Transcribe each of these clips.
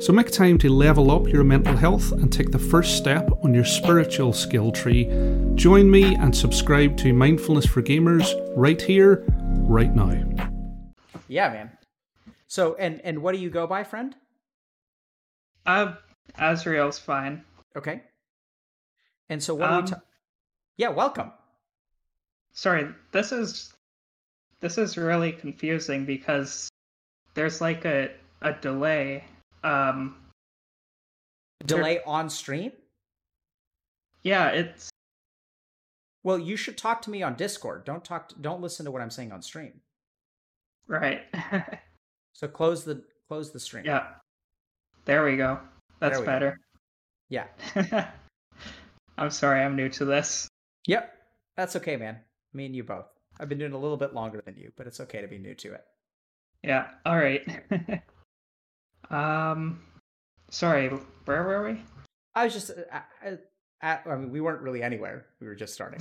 So make time to level up your mental health and take the first step on your spiritual skill tree. Join me and subscribe to Mindfulness for Gamers right here, right now. Yeah, man. So, and what do you go by, friend? Asriel's fine. Okay. And so what are we Yeah, welcome. Sorry, this is really confusing because there's like a delay. Delay on stream? Yeah, it's... Well, you should talk to me on Discord. Don't listen to what I'm saying on stream. Right. So close the stream. Yeah. There we go. That's better. Go. Yeah. I'm sorry, I'm new to this. Yep. That's okay, man. Me and you both. I've been doing a little bit longer than you, but it's okay to be new to it. Yeah, all right. Sorry, where were we? I was just we weren't really anywhere. We were just starting.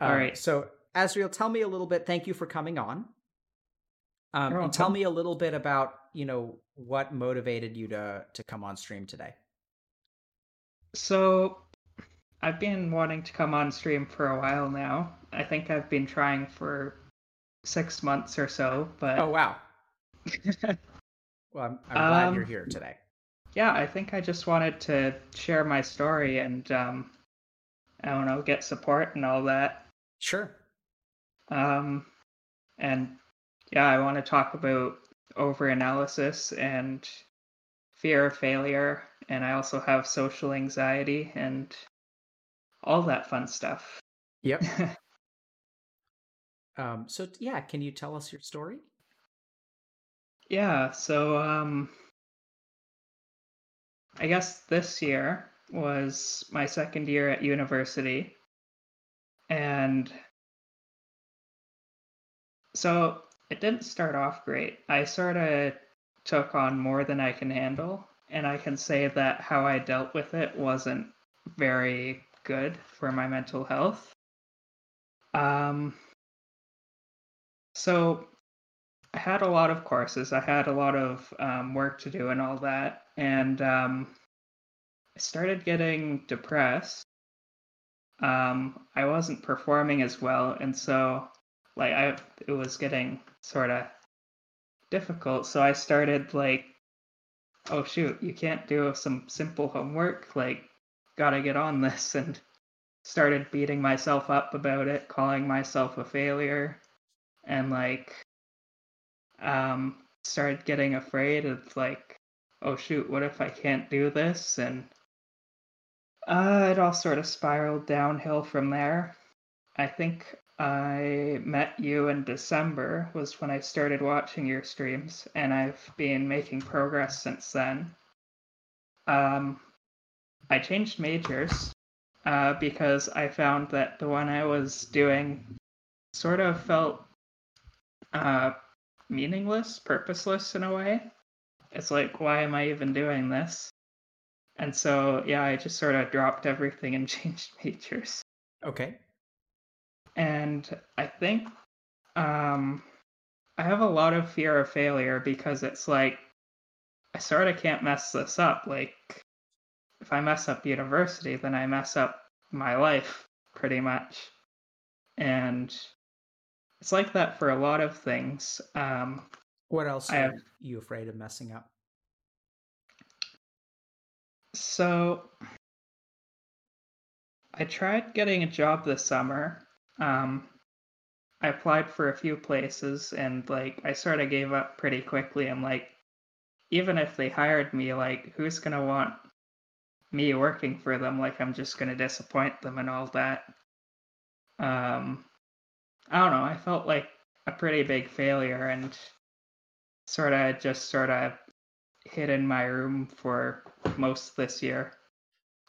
All right. So, Asriel, tell me a little bit. Thank you for coming on. And tell me a little bit about, what motivated you to come on stream today. So, I've been wanting to come on stream for a while now. I think I've been trying for 6 months or so, but... Oh, wow. Well, I'm glad you're here today. Yeah, I think I just wanted to share my story and, get support and all that. Sure. I want to talk about overanalysis and fear of failure, and I also have social anxiety and all that fun stuff. Yep. Can you tell us your story? Yeah, so I guess this year was my second year at university. And so it didn't start off great. I sort of took on more than I can handle. And I can say that how I dealt with it wasn't very good for my mental health. So I had a lot of courses. I had a lot of work to do and all that. And I started getting depressed. I wasn't performing as well. And so it was getting sort of difficult. So I started oh, shoot, you can't do some simple homework. Gotta get on this. And started beating myself up about it, calling myself a failure. And started getting afraid of oh shoot, what if I can't do this? And it all sort of spiraled downhill from there. I think I met you in December was when I started watching your streams, and I've been making progress since then. I changed majors because I found that the one I was doing sort of felt meaningless, purposeless in a way. It's why am I even doing this? And so, yeah, I just sort of dropped everything and changed majors. Okay. And I think I have a lot of fear of failure because it's I sort of can't mess this up. If I mess up university, then I mess up my life pretty much. And it's like that for a lot of things. What else are you afraid of messing up? So I tried getting a job this summer. I applied for a few places and I sort of gave up pretty quickly. I'm even if they hired me, who's going to want me working for them? I'm just going to disappoint them and all that. I don't know, I felt like a pretty big failure and sort of hid in my room for most of this year,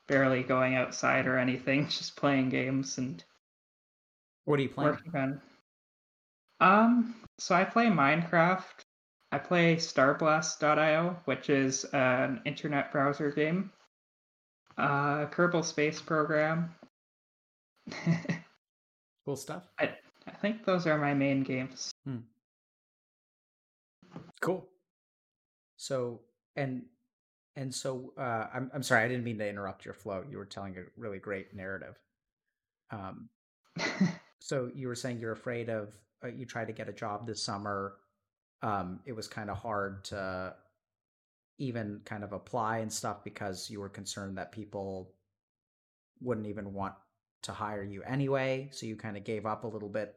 barely going outside or anything, just playing games and What are you playing? Working on. So I play Minecraft. I play Starblast.io, which is an internet browser game. Kerbal Space Program. Cool stuff. I think those are my main games. Hmm. Cool. So so I'm sorry, I didn't mean to interrupt your flow. You were telling a really great narrative. So you were saying you're afraid of you tried to get a job this summer. It was kind of hard to even kind of apply and stuff because you were concerned that people wouldn't even want to hire you anyway, so you kind of gave up a little bit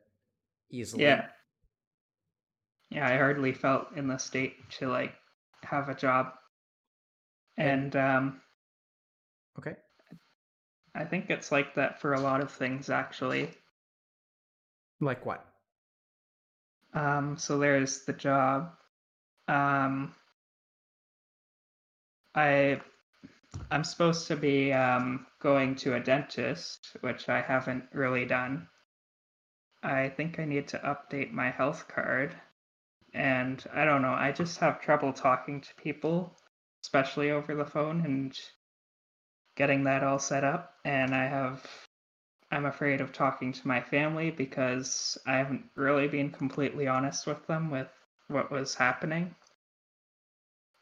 easily. Yeah, I hardly felt in the state to like have a job, and okay, I think it's like that for a lot of things actually. Like what? So there's the job. I'm supposed to be going to a dentist, which I haven't really done. I think I need to update my health card. And I don't know, I just have trouble talking to people, especially over the phone, and getting that all set up. And I'm afraid of talking to my family because I haven't really been completely honest with them with what was happening.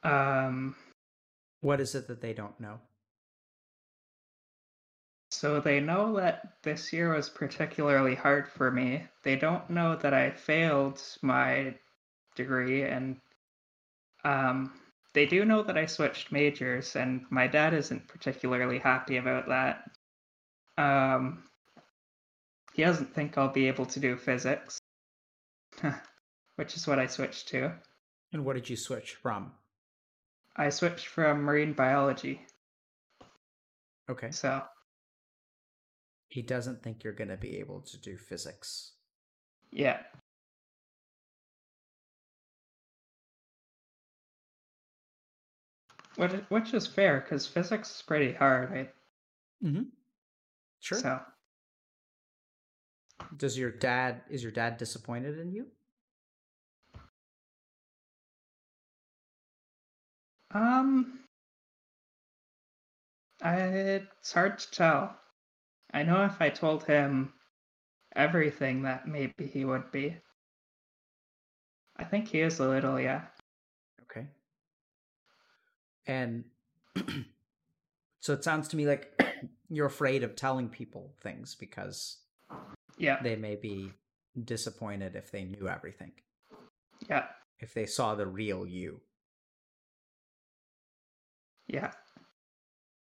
What is it that they don't know? So they know that this year was particularly hard for me. They don't know that I failed my degree, and they do know that I switched majors, and my dad isn't particularly happy about that. He doesn't think I'll be able to do physics, which is what I switched to. And what did you switch from? I switched from marine biology. Okay. So. He doesn't think you're going to be able to do physics. Yeah. Which is fair, because physics is pretty hard, right? Mm-hmm. Sure. So. Is your dad disappointed in you? It's hard to tell. I know if I told him everything that maybe he would be. I think he is a little, yeah. Okay. And so it sounds to me like you're afraid of telling people things because they may be disappointed if they knew everything. Yeah. If they saw the real you. Yeah.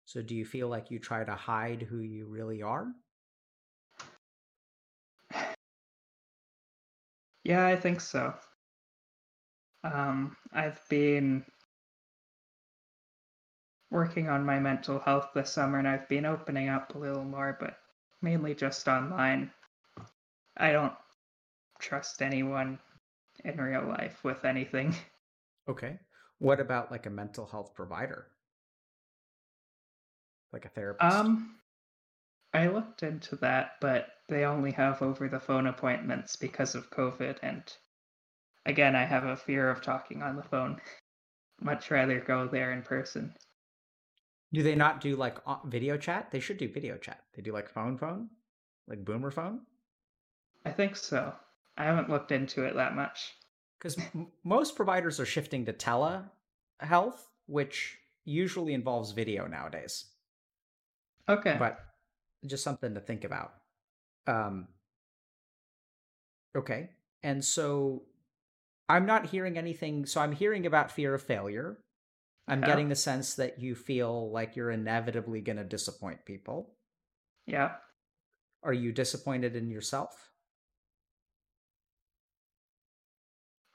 So do you feel like you try to hide who you really are? Yeah, I think so. I've been working on my mental health this summer, and I've been opening up a little more, but mainly just online. I don't trust anyone in real life with anything. Okay. What about like a mental health provider? Like a therapist? I looked into that, but they only have over-the-phone appointments because of COVID, and again, I have a fear of talking on the phone. Much rather go there in person. Do they not do like video chat? They should do video chat. They do like phone? Like boomer phone? I think so. I haven't looked into it that much. Because most providers are shifting to telehealth, which usually involves video nowadays. Okay. But just something to think about. Okay. And so I'm not hearing anything. So I'm hearing about fear of failure. I'm getting the sense that you feel like you're inevitably going to disappoint people. Yeah. Are you disappointed in yourself?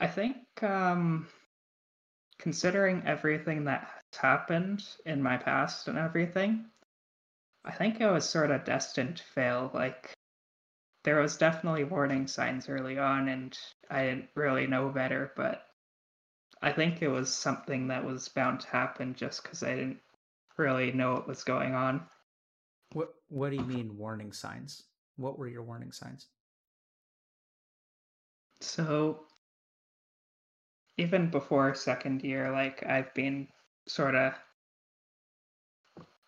I think considering everything that has happened in my past and everything, I think I was sort of destined to fail. Like, there was definitely warning signs early on, and I didn't really know better, but I think it was something that was bound to happen just because I didn't really know what was going on. What do you mean warning signs? What were your warning signs? So even before second year, like, I've been sort of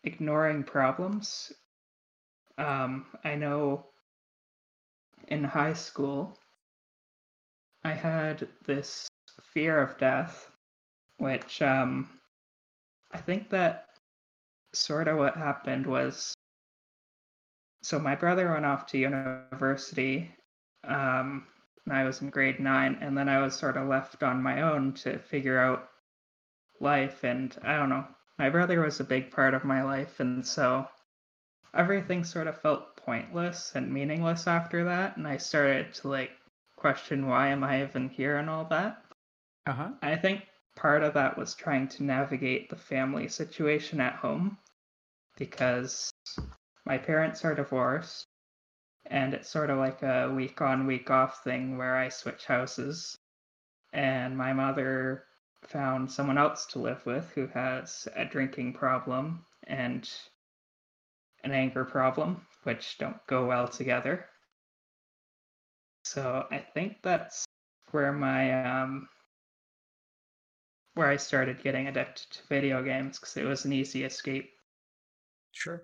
ignoring problems. I know in high school, I had this fear of death, which I think that sort of what happened was, so my brother went off to university, and I was in grade 9, and then I was sort of left on my own to figure out life, and I don't know, my brother was a big part of my life, and so everything sort of felt pointless and meaningless after that, and I started to, like, question why am I even here and all that. Uh-huh. I think part of that was trying to navigate the family situation at home, because my parents are divorced, and it's sort of like a week on, week off thing where I switch houses, and my mother found someone else to live with who has a drinking problem and an anger problem, which don't go well together. So I think that's where my where I started getting addicted to video games, because it was an easy escape. Sure.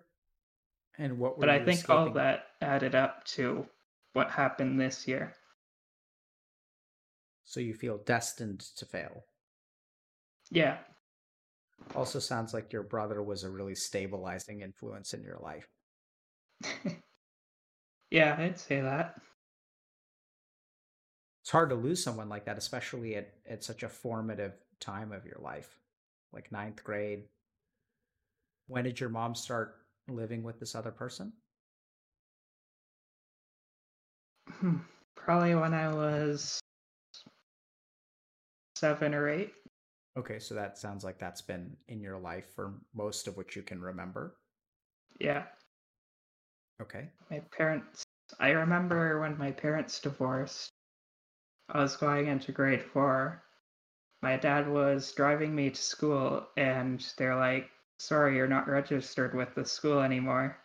And what were but I think escaping? All that added up to what happened this year. So you feel destined to fail. Yeah. Also sounds like your brother was a really stabilizing influence in your life. Yeah, I'd say that. It's hard to lose someone like that, especially at such a formative time of your life, like 9th grade. When did your mom start living with this other person? Probably when I was 7 or 8. Okay, so that sounds like that's been in your life for most of what you can remember. Yeah. Okay. I remember when my parents divorced, I was going into grade 4. My dad was driving me to school, and they're like, sorry, you're not registered with the school anymore.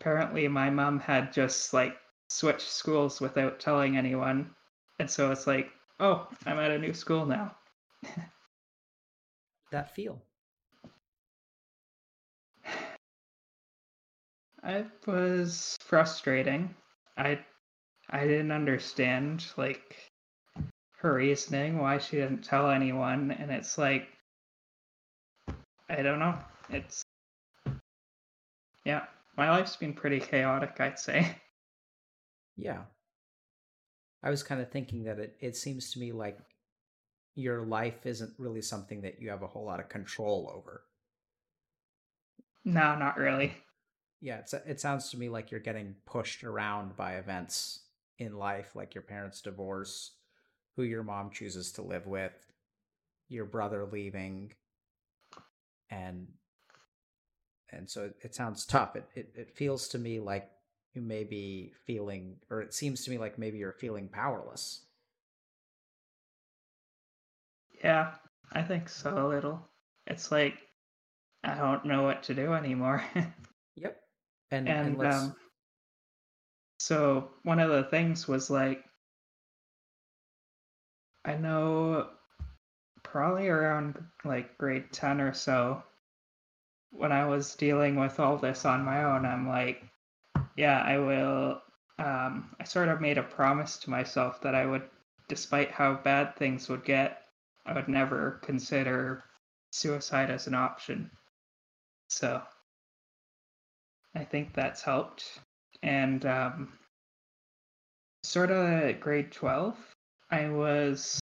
Apparently, my mom had just, like, switched schools without telling anyone. And so it's like, oh, I'm at a new school now. That feel? It was frustrating. I didn't understand, like, her reasoning, why she didn't tell anyone, and it's like, I don't know. It's, yeah, my life's been pretty chaotic, I'd say. Yeah. I was kind of thinking that it seems to me like your life isn't really something that you have a whole lot of control over. No, not really. Yeah, it sounds to me like you're getting pushed around by events in life, like your parents' divorce, who your mom chooses to live with, your brother leaving, and so it sounds tough. It feels to me like you may be feeling, or it seems to me like maybe you're feeling powerless. Yeah, I think so, a little. It's like, I don't know what to do anymore. Yep. And let's... so one of the things was, like, I know probably around, like, grade 10 or so, when I was dealing with all this on my own, I'm like, yeah, I will, I sort of made a promise to myself that I would, despite how bad things would get, I would never consider suicide as an option. So I think that's helped. And sort of grade 12, I was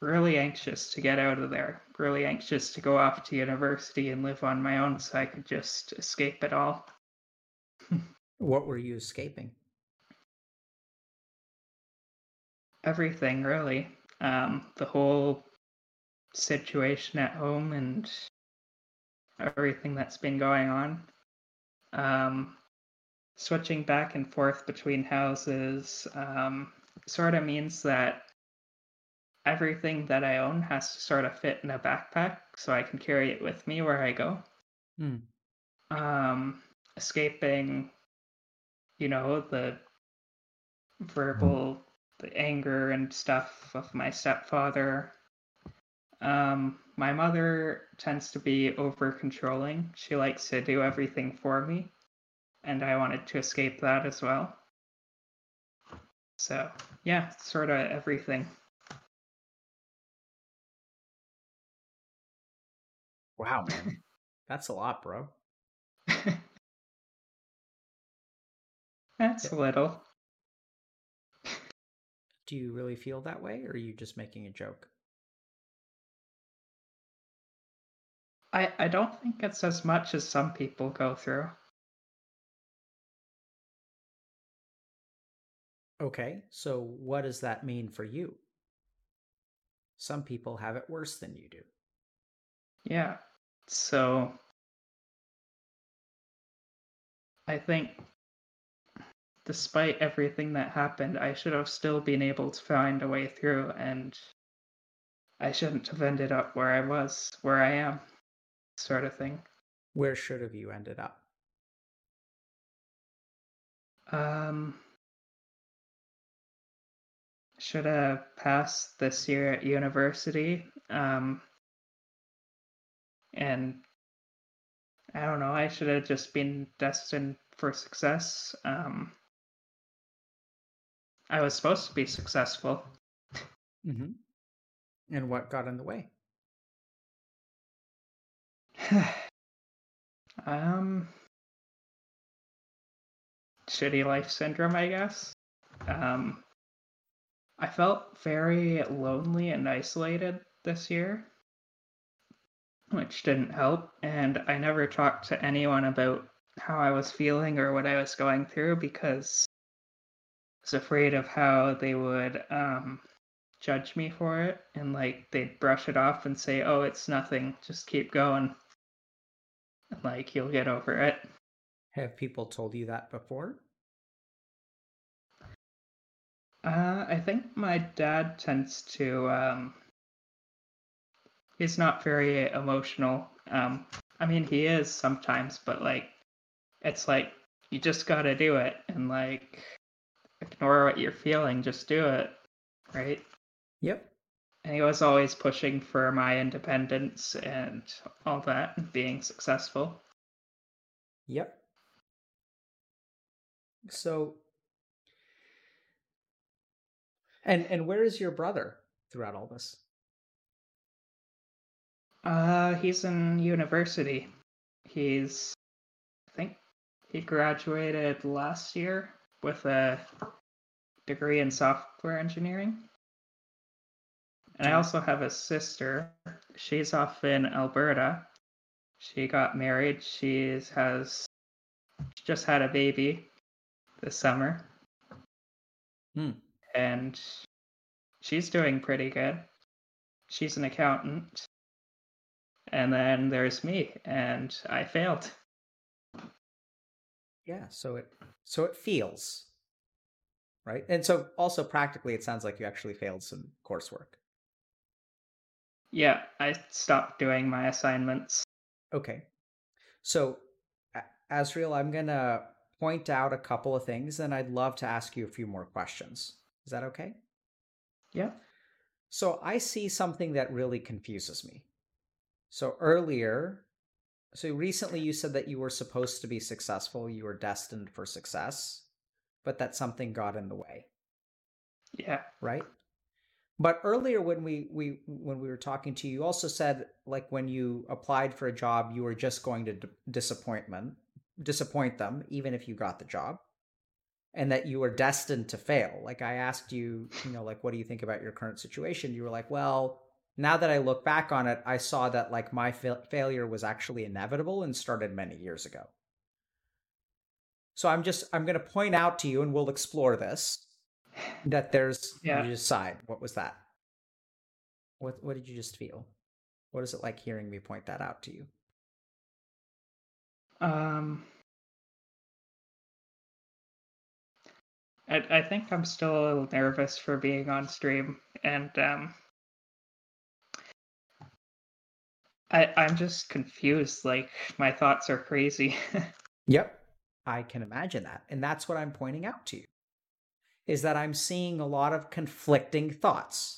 really anxious to get out of there, really anxious to go off to university and live on my own so I could just escape it all. What were you escaping? Everything, really. The whole situation at home and everything that's been going on. Switching back and forth between houses sort of means that everything that I own has to sort of fit in a backpack so I can carry it with me where I go. Mm. Escaping, you know, the verbal the anger and stuff of my stepfather. My mother tends to be over-controlling. She likes to do everything for me, and I wanted to escape that as well. So, yeah, sort of everything. Wow, man. That's a lot, bro. That's a little. Do you really feel that way, or are you just making a joke? I don't think it's as much as some people go through. Okay, so what does that mean for you? Some people have it worse than you do. Yeah, so I think despite everything that happened, I should have still been able to find a way through, and I shouldn't have ended up where I was, where I am, sort of thing. Where should have you ended up? Should have passed this year at university, and I don't know, I should have just been destined for success. I was supposed to be successful. Mm-hmm. And what got in the way? Shitty life syndrome, I guess. I felt very lonely and isolated this year, which didn't help, and I never talked to anyone about how I was feeling or what I was going through because I was afraid of how they would judge me for it, and like they'd brush it off and say, oh, it's nothing, just keep going, and like you'll get over it. Have people told you that before? I think my dad tends to he's not very emotional. I mean, he is sometimes, but like it's like you just gotta do it and like ignore what you're feeling, just do it, right? Yep. And he was always pushing for my independence and all that and being successful. Yep. So And where is your brother throughout all this? He's in university. I think he graduated last year with a degree in software engineering. And I also have a sister. She's off in Alberta. She got married. She just had a baby this summer. Hmm. And she's doing pretty good. She's an accountant. And then there's me, and I failed. Yeah, so it feels, right? And so also practically, it sounds like you actually failed some coursework. Yeah, I stopped doing my assignments. Okay. So, Asriel, I'm going to point out a couple of things, and I'd love to ask you a few more questions. Is that okay? Yeah. So I see something that really confuses me. So recently you said that you were supposed to be successful, you were destined for success, but that something got in the way. Yeah. Right? But earlier when we were talking to you, you also said, like, when you applied for a job, you were just going to disappoint them, even if you got the job. And that you were destined to fail. Like, I asked you, like, what do you think about your current situation? You were like, well, now that I look back on it, I saw that, like, my failure was actually inevitable and started many years ago. So I'm going to point out to you, and we'll explore this, that there's, you decide, what was that? What did you just feel? What is it like hearing me point that out to you? I think I'm still a little nervous for being on stream, and I'm just confused. Like, my thoughts are crazy. Yep, I can imagine that, and that's what I'm pointing out to you. is that I'm seeing a lot of conflicting thoughts.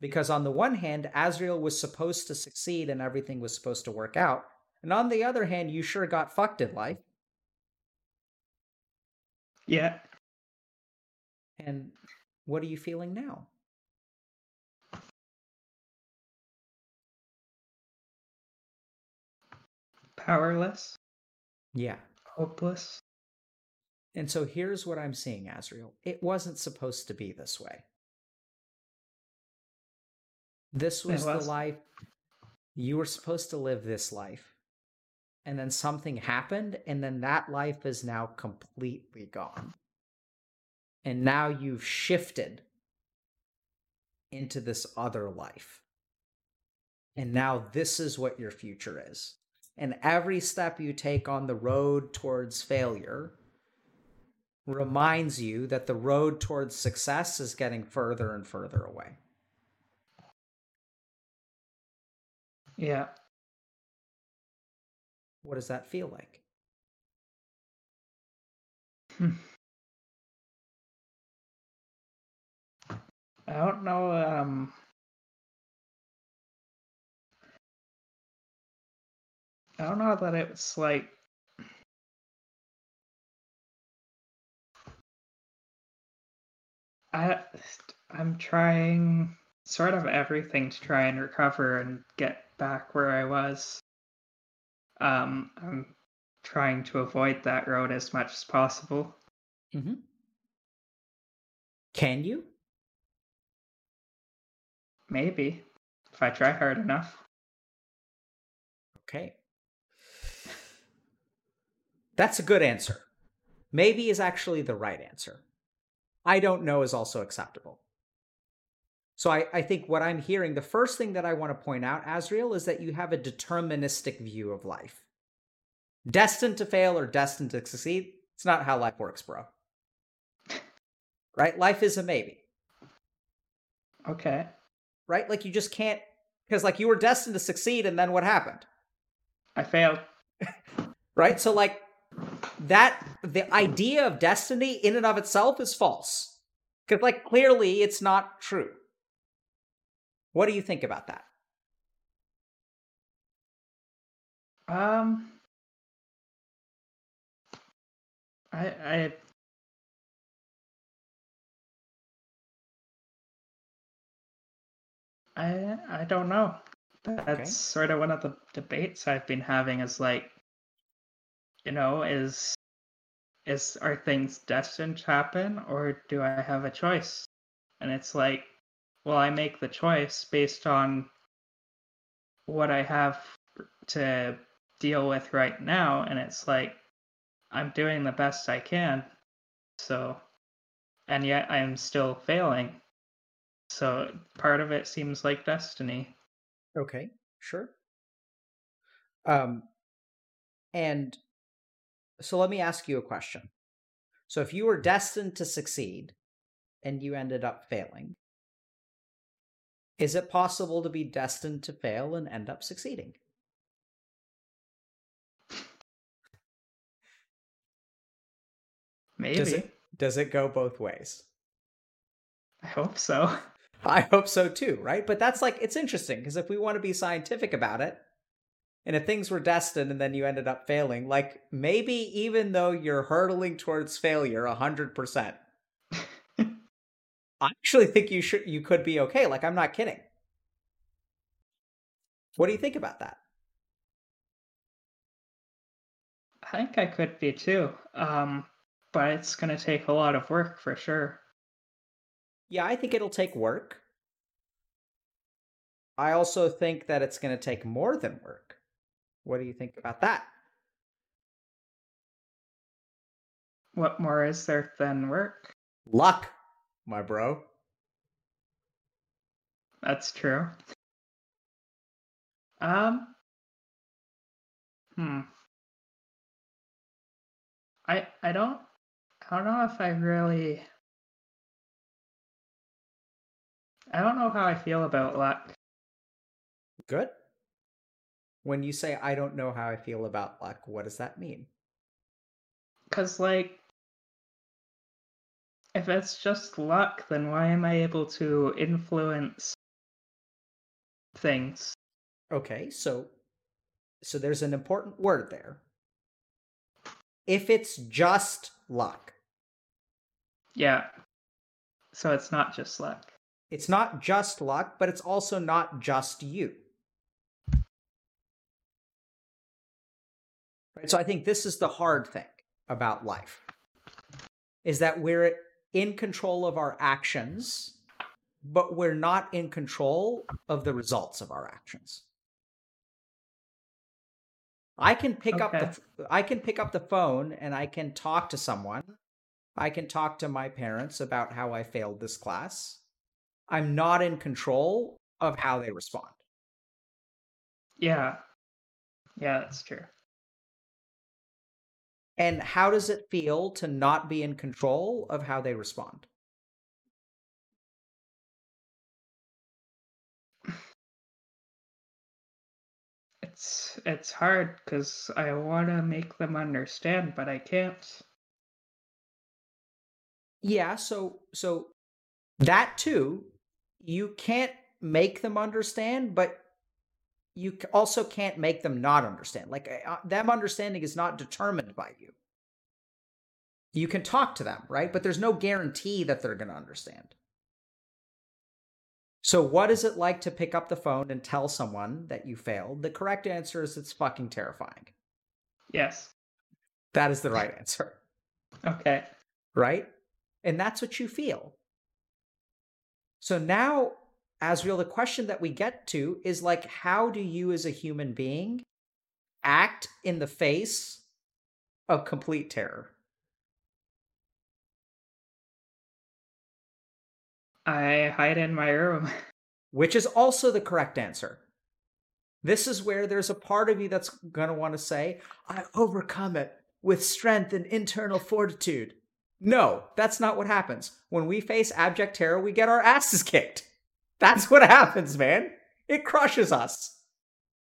Because on the one hand, Asriel was supposed to succeed and everything was supposed to work out. And on the other hand, you sure got fucked in life. Yeah. And what are you feeling now? Powerless. Yeah. Hopeless. And so here's what I'm seeing, Asriel. It wasn't supposed to be this way. This was the life. You were supposed to live this life. And then something happened, and then that life is now completely gone. And now you've shifted into this other life. And now this is what your future is. And every step you take on the road towards failure reminds you that the road towards success is getting further and further away. Yeah. What does that feel like? I don't know. I don't know that it's like. I'm trying sort of everything to try and recover and get back where I was. I'm trying to avoid that road as much as possible. Mm-hmm. Can you? Maybe. If I try hard enough. Okay. That's a good answer. Maybe is actually the right answer. I don't know is also acceptable. So I think what I'm hearing, the first thing that I want to point out, Asriel, is that you have a deterministic view of life. Destined to fail or destined to succeed, it's not how life works, bro. Right? Life is a maybe. Okay. Right? Like you just can't, because like you were destined to succeed and then what happened? I failed. Right? So like that, the idea of destiny in and of itself is false. Because like clearly it's not true. What do you think about that? I don't know. That's okay. Sort of one of the debates I've been having is like, you know, are things destined to happen or do I have a choice? And it's like, well, I make the choice based on what I have to deal with right now. And it's like, I'm doing the best I can. So, and yet I'm still failing. So part of it seems like destiny. Okay, sure. And so let me ask you a question. So if you were destined to succeed and you ended up failing, is it possible to be destined to fail and end up succeeding? Maybe. Does it go both ways? I hope so. I hope so too, right? But that's like, it's interesting because if we want to be scientific about it, and if things were destined and then you ended up failing, like maybe even though you're hurtling towards failure 100%, I actually think you could be okay. Like, I'm not kidding. What do you think about that? I think I could be too. But it's going to take a lot of work for sure. Yeah, I think it'll take work. I also think that it's going to take more than work. What do you think about that? What more is there than work? Luck, my bro. That's true. I don't know if I really... I don't know how I feel about luck. Good. When you say, I don't know how I feel about luck, what does that mean? Because, like, If it's just luck, then why am I able to influence things? Okay, so there's an important word there. If it's just luck. Yeah. So it's not just luck. It's not just luck, but it's also not just you. Right? So I think this is the hard thing about life, is that we're in control of our actions, but we're not in control of the results of our actions. I can pick up the phone and I can talk to someone. I can talk to my parents about how I failed this class. I'm not in control of how they respond. Yeah, that's true. And how does it feel to not be in control of how they respond? It's hard because I want to make them understand, but I can't. Yeah, so that too, you can't make them understand, but you also can't make them not understand. Like, them understanding is not determined by you. You can talk to them, right? But there's no guarantee that they're going to understand. So what is it like to pick up the phone and tell someone that you failed? The correct answer is it's fucking terrifying. Yes. That is the right answer. Okay. Right? And that's what you feel. So now, Asriel, the question that we get to is like, how do you as a human being act in the face of complete terror? I hide in my room. Which is also the correct answer. This is where there's a part of you that's going to want to say, I overcome it with strength and internal fortitude. No, that's not what happens. When we face abject terror, we get our asses kicked. That's what happens, man. It crushes us.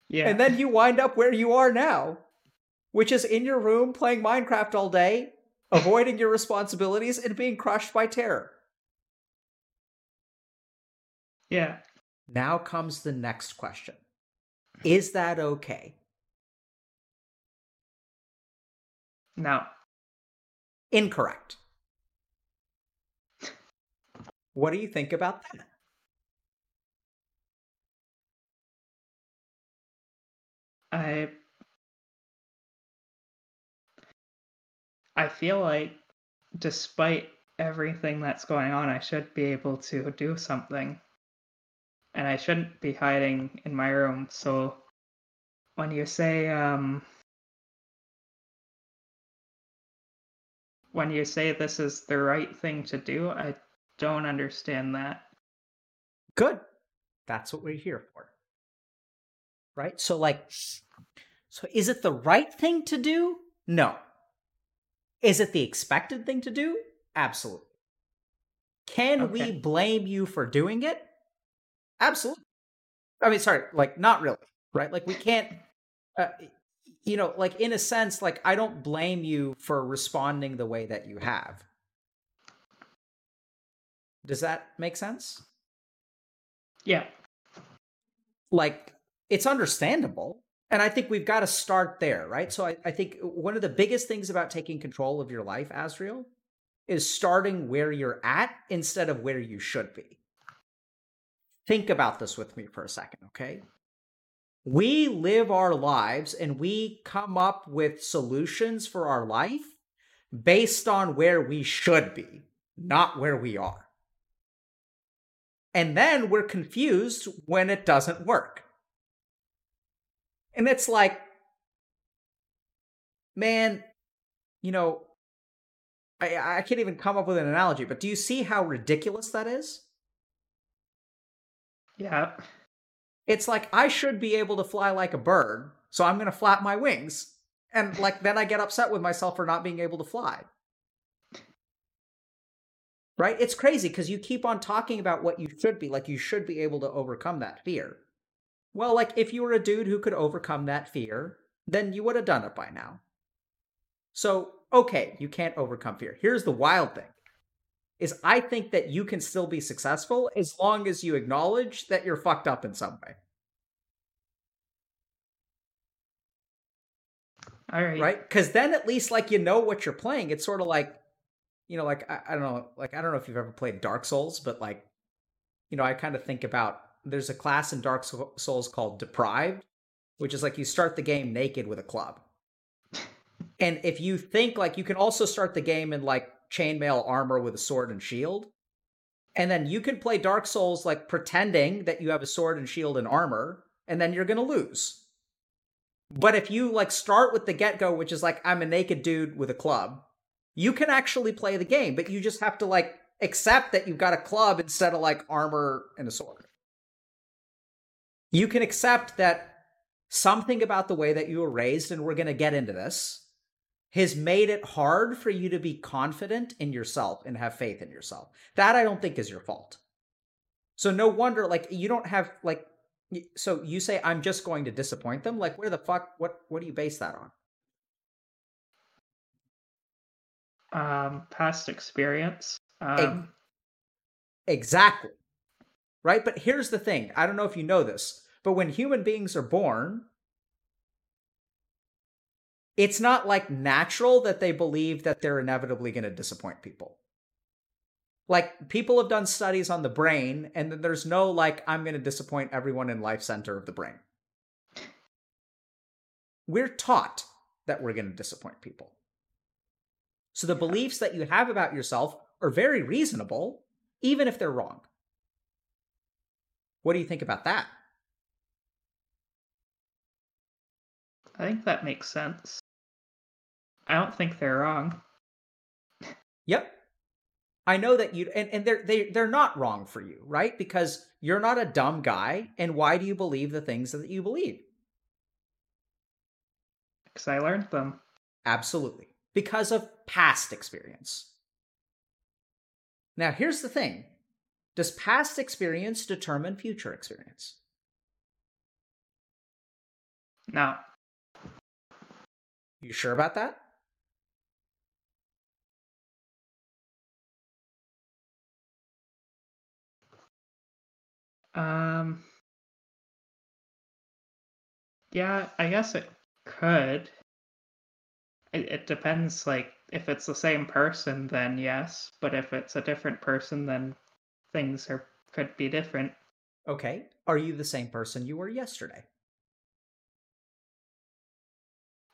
Yeah. And then you wind up where you are now, which is in your room playing Minecraft all day, avoiding your responsibilities, and being crushed by terror. Yeah. Now comes the next question. Is that okay? No. Incorrect. What do you think about that? I feel like despite everything that's going on, I should be able to do something. And I shouldn't be hiding in my room. So when you say this is the right thing to do, I don't understand that. Good. That's what we're here for. Right? So is it the right thing to do? No. Is it the expected thing to do? Absolutely. Can we blame you for doing it? Absolutely. I mean, sorry, like, not really, right? Like, we can't, like, in a sense, like, I don't blame you for responding the way that you have. Does that make sense? Yeah. Like, it's understandable. And I think we've got to start there, right? So I think one of the biggest things about taking control of your life, Asriel, is starting where you're at instead of where you should be. Think about this with me for a second, okay? We live our lives and we come up with solutions for our life based on where we should be, not where we are. And then we're confused when it doesn't work. And it's like, man, I can't even come up with an analogy, but do you see how ridiculous that is? Yeah. It's like, I should be able to fly like a bird, so I'm going to flap my wings. And like, then I get upset with myself for not being able to fly. Right? It's crazy because you keep on talking about what you should be, like you should be able to overcome that fear. Well, like if you were a dude who could overcome that fear, then you would have done it by now. So, okay, you can't overcome fear. Here's the wild thing. is I think that you can still be successful as long as you acknowledge that you're fucked up in some way. All right. Right? Because then at least, like, you know what you're playing. It's sort of like, you know, like, I don't know, like, I don't know if you've ever played Dark Souls, but, like, you know, I kind of think about, there's a class in Dark Souls called Deprived, which is like you start the game naked with a club. And if you think, like, you can also start the game in, like, chainmail armor with a sword and shield. And then you can play Dark Souls, like, pretending that you have a sword and shield and armor, and then you're going to lose. But if you, like, start with the get-go, which is, like, I'm a naked dude with a club, you can actually play the game, but you just have to, like, accept that you've got a club instead of, like, armor and a sword. You can accept that something about the way that you were raised, and we're going to get into this, has made it hard for you to be confident in yourself and have faith in yourself. That I don't think is your fault. So no wonder, like, you don't have, like, so you say, I'm just going to disappoint them? Like, where the fuck, what do you base that on? Past experience. Exactly. Right? But here's the thing. I don't know if you know this, but when human beings are born, it's not, like, natural that they believe that they're inevitably going to disappoint people. Like, people have done studies on the brain, and then there's no, like, I'm going to disappoint everyone in life center of the brain. We're taught that we're going to disappoint people. So the beliefs that you have about yourself are very reasonable, even if they're wrong. What do you think about that? I think that makes sense. I don't think they're wrong. Yep. I know that you... And they're not wrong for you, right? Because you're not a dumb guy, and why do you believe the things that you believe? Because I learned them. Absolutely. Because of past experience. Now, here's the thing. Does past experience determine future experience? No. You sure about that? Yeah, I guess it could. It depends, like, if it's the same person, then yes. But if it's a different person, then things could be different. Okay. Are you the same person you were yesterday?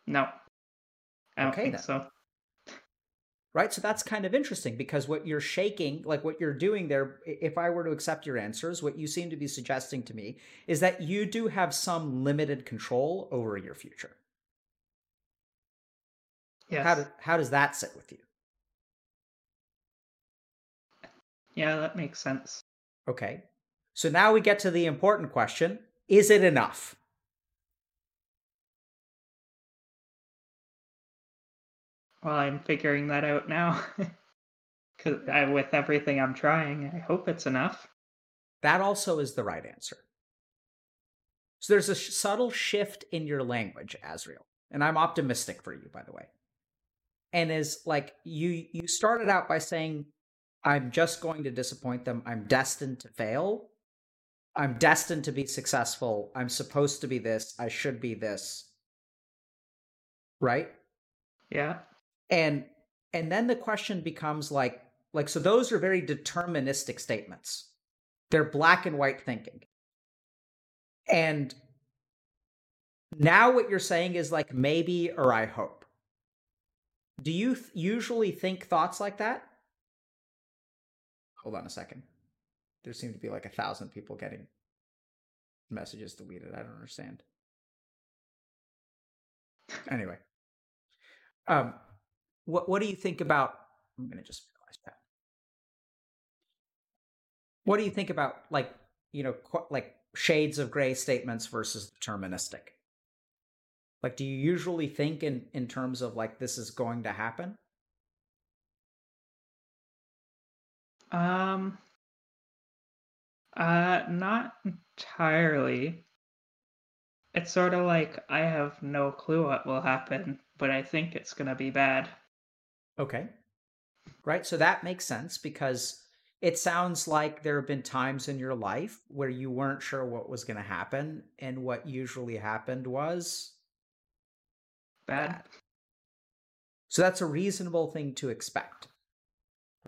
No. Okay, then. So. Right, so that's kind of interesting, because what you're shaking, like what you're doing there, if I were to accept your answers, what you seem to be suggesting to me is that you do have some limited control over your future. Yes. How does that sit with you? Yeah, that makes sense. Okay. So now we get to the important question. Is it enough? Well, I'm figuring that out now. Because with everything I'm trying, I hope it's enough. That also is the right answer. So there's a subtle shift in your language, Asriel. And I'm optimistic for you, by the way. And is like, you started out by saying, I'm just going to disappoint them. I'm destined to fail. I'm destined to be successful. I'm supposed to be this. I should be this. Right? Yeah. And then the question becomes like, so those are very deterministic statements. They're black and white thinking. And now what you're saying is like, maybe, or I hope. Do you usually think thoughts like that? Hold on a second. There seem to be like 1,000 people getting messages deleted. I don't understand. Anyway. What do you think about? I'm going to just realize that. What do you think about, like, you know, like shades of gray statements versus deterministic? Like, do you usually think in terms of like, this is going to happen? Not entirely. It's sort of like, I have no clue what will happen, but I think it's going to be bad. Okay. right? So that makes sense, because it sounds like there have been times in your life where you weren't sure what was going to happen, and what usually happened was bad. So that's a reasonable thing to expect,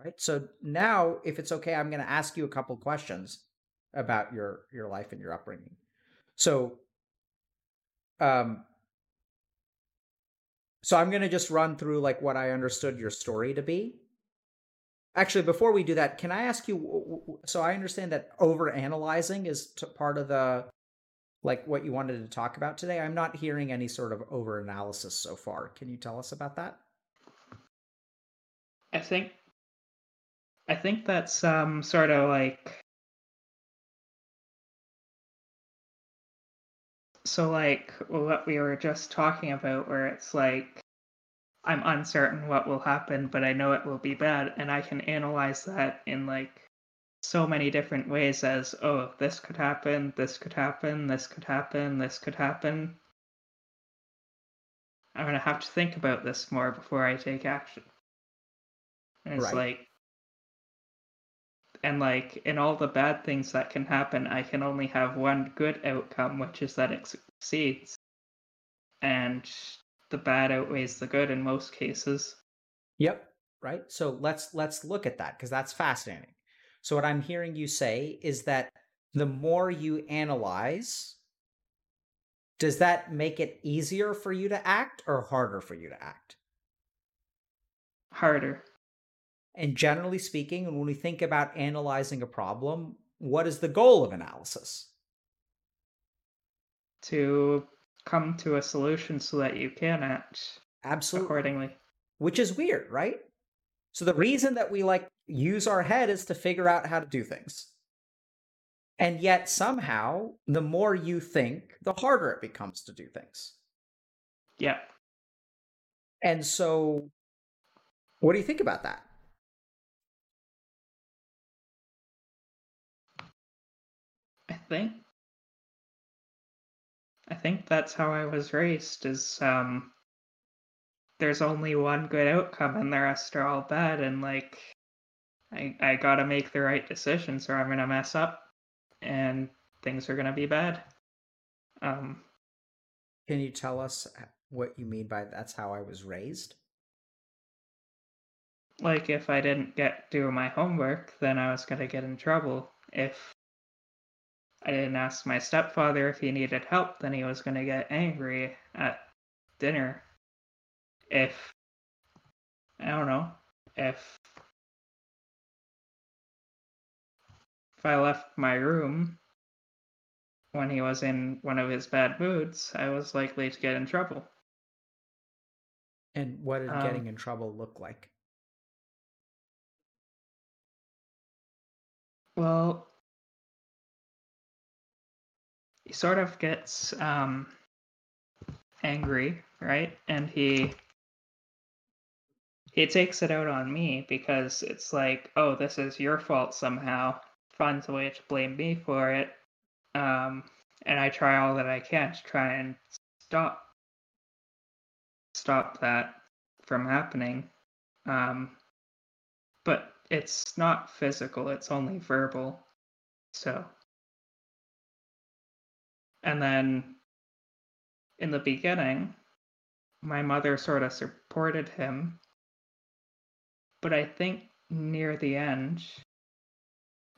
right? So now, if it's okay, I'm going to ask you a couple questions about your life and your upbringing. So, so I'm going to just run through like what I understood your story to be. Actually, before we do that, can I ask you, so I understand that overanalyzing is part of the, like, what you wanted to talk about today. I'm not hearing any sort of overanalysis so far. Can you tell us about that? I think that's sort of like, so like what we were just talking about, where it's like, I'm uncertain what will happen, but I know it will be bad, and I can analyze that in like so many different ways as, oh, this could happen, this could happen, this could happen, this could happen. I'm going to have to think about this more before I take action. And it's right. like in all the bad things that can happen, I can only have one good outcome, which is that it succeeds. And the bad outweighs the good in most cases. Yep. Right. So let's look at that, because that's fascinating. So what I'm hearing you say is that the more you analyze, does that make it easier for you to act or harder for you to act? Harder. And generally speaking, when we think about analyzing a problem, what is the goal of analysis? To come to a solution so that you can act absolutely accordingly. Which is weird, right? So the reason that we like use our head is to figure out how to do things. And yet somehow, the more you think, the harder it becomes to do things. Yeah. And so, what do you think about that? I think that's how I was raised, is there's only one good outcome and the rest are all bad, and like I gotta make the right decisions or I'm gonna mess up and things are gonna be bad. Can you tell us what you mean by that's how I was raised? Like, if I didn't do my homework, then I was gonna get in trouble. If I didn't ask my stepfather if he needed help, then he was going to get angry at dinner. If, I don't know, if I left my room when he was in one of his bad moods, I was likely to get in trouble. And what did getting in trouble look like? Well, he sort of gets angry, right? And he takes it out on me, because it's like, oh, this is your fault somehow. Finds a way to blame me for it. And I try all that I can to try and stop that from happening. But it's not physical, it's only verbal. So... And then, in the beginning, my mother sort of supported him. But I think near the end,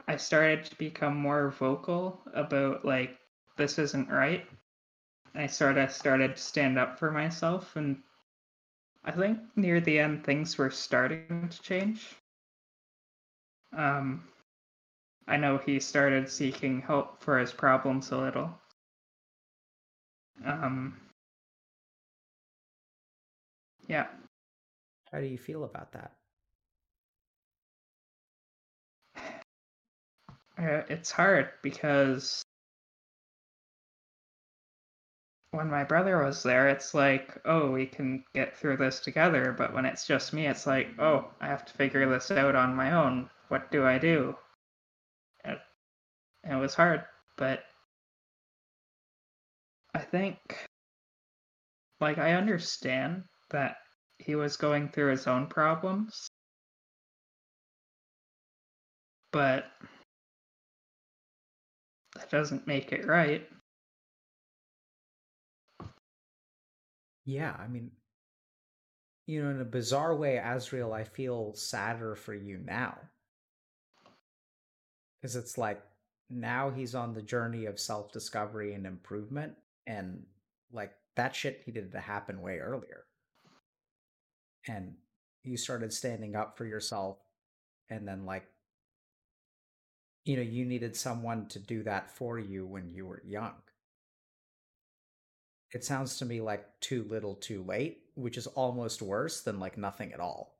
I started to become more vocal about, like, this isn't right. I sort of started to stand up for myself, and I think near the end, things were starting to change. I know he started seeking help for his problems a little. Yeah. How do you feel about that? It's hard, because when my brother was there, it's like, oh, we can get through this together. But when it's just me, it's like, oh, I have to figure this out on my own. What do I do? It was hard, but I think, like, I understand that he was going through his own problems, but that doesn't make it right. Yeah, I mean, you know, in a bizarre way, Asriel, I feel sadder for you now. Because it's like, now he's on the journey of self-discovery and improvement, and like, that shit needed to happen way earlier. And you started standing up for yourself, and then like, you know, you needed someone to do that for you when you were young. It sounds to me like too little too late, which is almost worse than like nothing at all.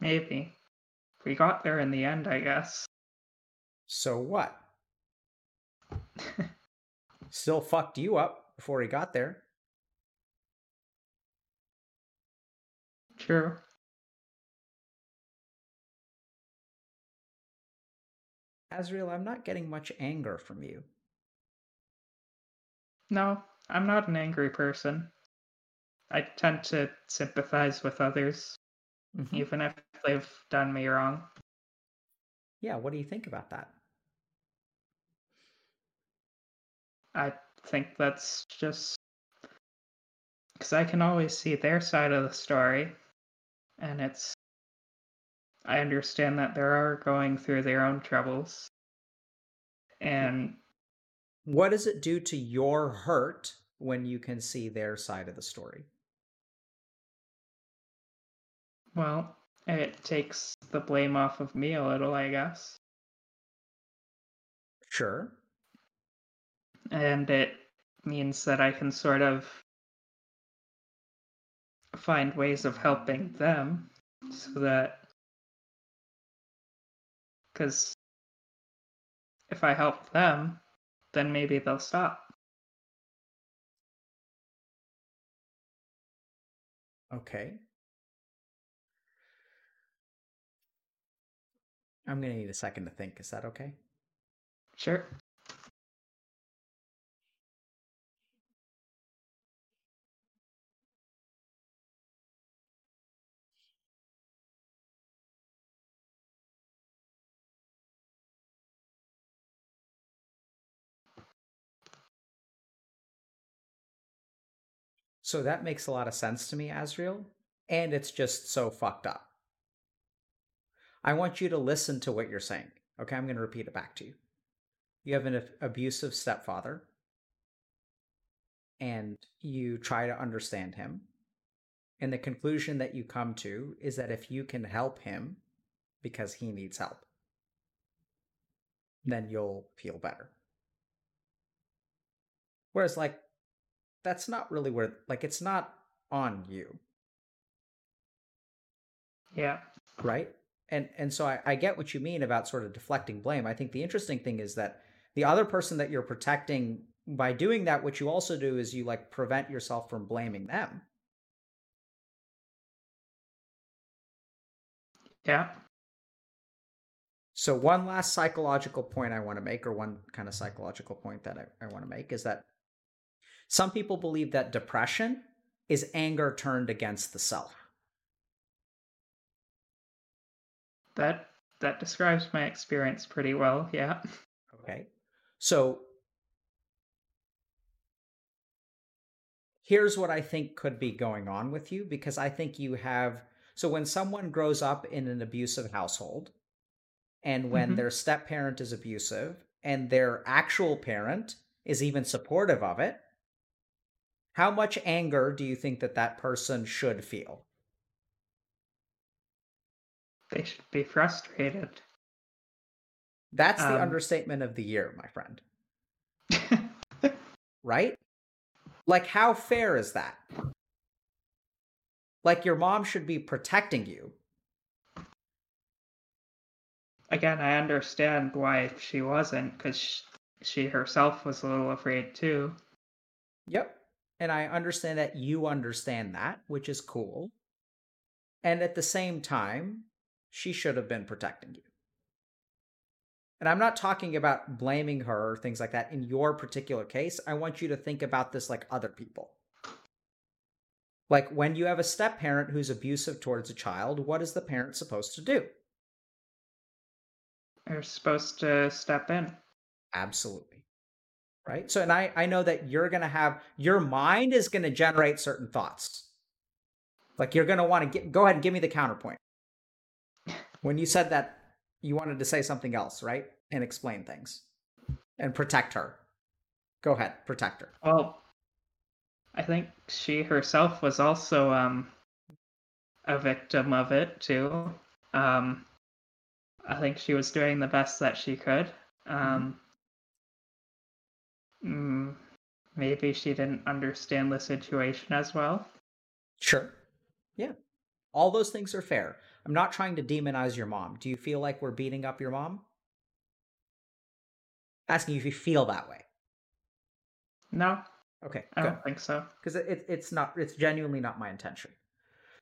Maybe. We got there in the end, I guess. So what? Still fucked you up before he got there. True. Asriel, I'm not getting much anger from you. No, I'm not an angry person. I tend to sympathize with others, even if they've done me wrong. Yeah, what do you think about that? I think that's just... because I can always see their side of the story, and it's... I understand that they are going through their own troubles. And what does it do to your hurt when you can see their side of the story? Well, it takes the blame off of me a little, I guess. Sure. And it means that I can sort of find ways of helping them so that... because if I help them, then maybe they'll stop. Okay. I'm going to need a second to think. Is that okay? Sure. So that makes a lot of sense to me, Asriel, and it's just so fucked up. I want you to listen to what you're saying. Okay, I'm going to repeat it back to you. You have an abusive stepfather, and you try to understand him. And the conclusion that you come to is that if you can help him because he needs help, then you'll feel better. Whereas, like, that's not really where, like, it's not on you. Yeah. Right? And so I get what you mean about sort of deflecting blame. I think the interesting thing is that the other person that you're protecting, by doing that, what you also do is you, like, prevent yourself from blaming them. Yeah. So one last psychological point I want to make, or one kind of psychological point that I want to make, is that some people believe that depression is anger turned against the self. That describes my experience pretty well, yeah. Okay. So here's what I think could be going on with you, because I think you have... so when someone grows up in an abusive household, and when their step-parent is abusive, and their actual parent is even supportive of it, how much anger do you think that that person should feel? They should be frustrated. That's the understatement of the year, my friend. Right? Like, how fair is that? Like, your mom should be protecting you. Again, I understand why she wasn't, because she herself was a little afraid, too. Yep. And I understand that you understand that, which is cool. And at the same time, she should have been protecting you. And I'm not talking about blaming her or things like that in your particular case. I want you to think about this like other people. Like, when you have a step-parent who's abusive towards a child, what is the parent supposed to do? They're supposed to step in. Absolutely. Right? So, and I know that you're going to have, your mind is going to generate certain thoughts. Like, you're going to want to go ahead and give me the counterpoint. When you said that, you wanted to say something else, right? And explain things. And protect her. Go ahead, protect her. Well, I think she herself was also a victim of it, too. I think she was doing the best that she could. Maybe she didn't understand the situation as well. Sure. Yeah. All those things are fair. I'm not trying to demonize your mom. Do you feel like we're beating up your mom? Asking you if you feel that way. No. Okay, I don't think so. Because it's genuinely not my intention.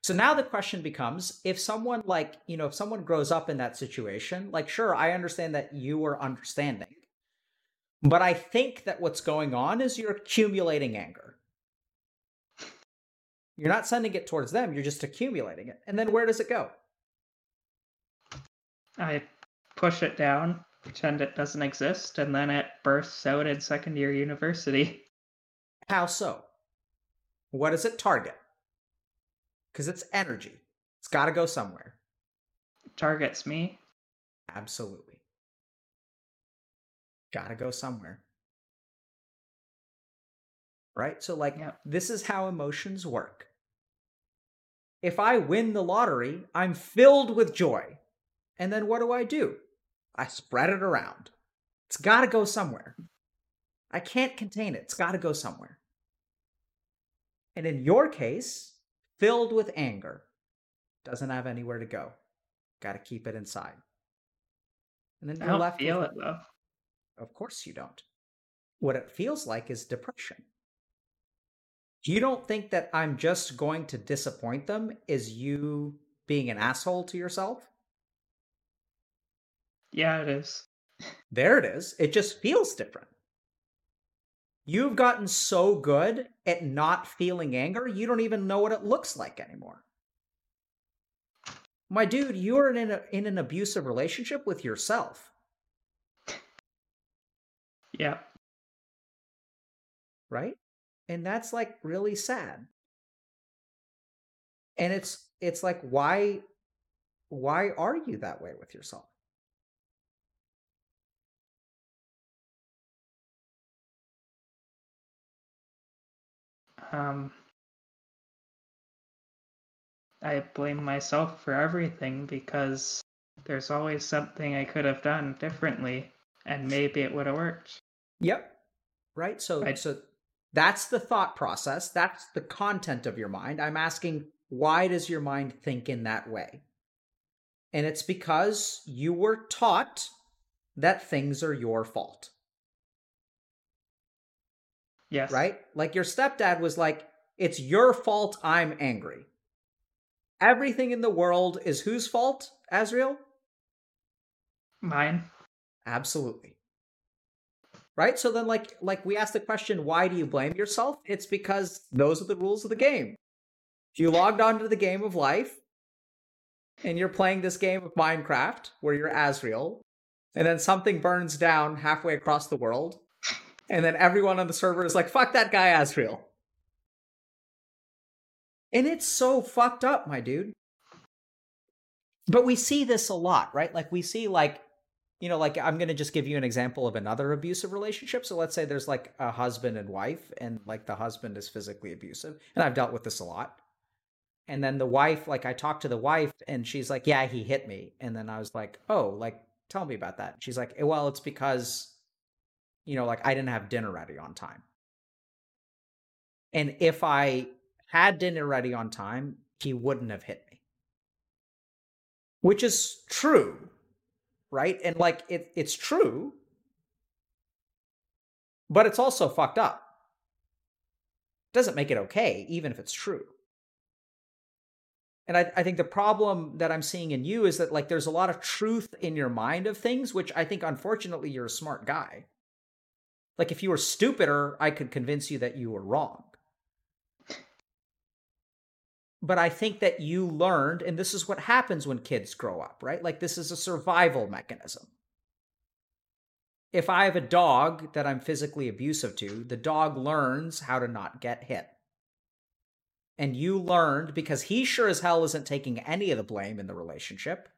So now the question becomes, if someone if someone grows up in that situation, like, sure, I understand that you were understanding, but I think that what's going on is you're accumulating anger. You're not sending it towards them. You're just accumulating it. And then where does it go? I push it down, pretend it doesn't exist, and then it bursts out in second-year university. How so? What does it target? Because it's energy. It's got to go somewhere. It targets me. Absolutely. Got to go somewhere. Right? So, This is how emotions work. If I win the lottery, I'm filled with joy. And then what do? I spread it around. It's got to go somewhere. I can't contain it. It's got to go somewhere. And in your case, filled with anger, doesn't have anywhere to go. Got to keep it inside. And then you're left. I don't feel it, though. Of course you don't. What it feels like is depression. You don't think that I'm just going to disappoint them is you being an asshole to yourself? Yeah, it is. There it is. It just feels different. You've gotten so good at not feeling anger, you don't even know what it looks like anymore. My dude, you're in an abusive relationship with yourself. Yeah. Right? And that's really sad. And it's why are you that way with yourself? I blame myself for everything because there's always something I could have done differently, and maybe it would have worked. Yep. Right. So that's the thought process. That's the content of your mind. I'm asking, why does your mind think in that way? And it's because you were taught that things are your fault. Yes. Right? Like, your stepdad was like, it's your fault I'm angry. Everything in the world is whose fault, Asriel? Mine. Absolutely. Right? So then, like we asked the question, why do you blame yourself? It's because those are the rules of the game. You logged onto the game of life, and you're playing this game of Minecraft, where you're Asriel, and then something burns down halfway across the world. And then everyone on the server is like, fuck that guy, Asriel. And it's so fucked up, my dude. But we see this a lot, right? Like, we see, I'm going to just give you an example of another abusive relationship. So let's say there's, a husband and wife, and, the husband is physically abusive. And I've dealt with this a lot. And then the wife, I talked to the wife, and she's like, yeah, he hit me. And then I was like, oh, tell me about that. She's like, well, it's because... I didn't have dinner ready on time. And if I had dinner ready on time, he wouldn't have hit me. Which is true, right? And, it's true, but it's also fucked up. Doesn't make it okay, even if it's true. And I think the problem that I'm seeing in you is that, there's a lot of truth in your mind of things, which I think, unfortunately, you're a smart guy. If you were stupider, I could convince you that you were wrong. But I think that you learned, and this is what happens when kids grow up, right? Like, this is a survival mechanism. If I have a dog that I'm physically abusive to, the dog learns how to not get hit. And you learned, because he sure as hell isn't taking any of the blame in the relationship.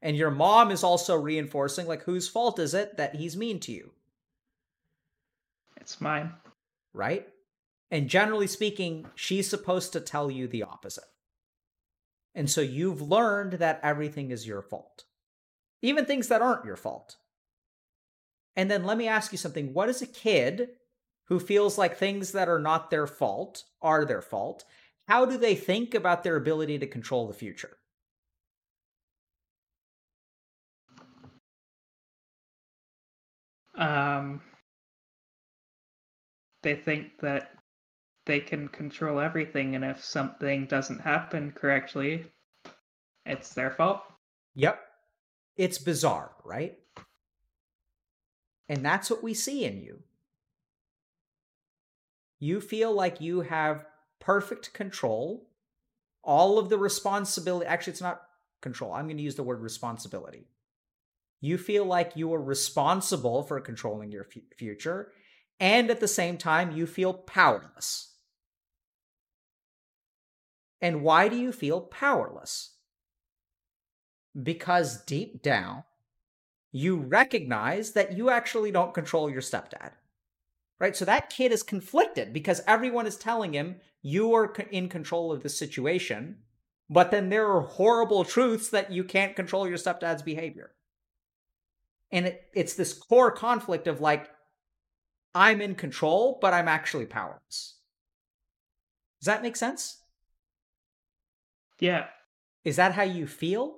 And your mom is also reinforcing, like, whose fault is it that he's mean to you? It's mine. Right? And generally speaking, she's supposed to tell you the opposite. And so you've learned that everything is your fault. Even things that aren't your fault. And then let me ask you something. What is a kid who feels like things that are not their fault are their fault? How do they think about their ability to control the future? They think that they can control everything, and if something doesn't happen correctly, it's their fault. Yep. It's bizarre, right? And that's what we see in you. You feel like you have perfect control, all of the responsibility. Actually, it's not control. I'm going to use the word responsibility. You feel like you are responsible for controlling your future, and at the same time, you feel powerless. And why do you feel powerless? Because deep down, you recognize that you actually don't control your stepdad, right? So that kid is conflicted because everyone is telling him you are in control of the situation, but then there are horrible truths that you can't control your stepdad's behavior. And it's this core conflict of like, I'm in control, but I'm actually powerless. Does that make sense? Yeah. Is that how you feel?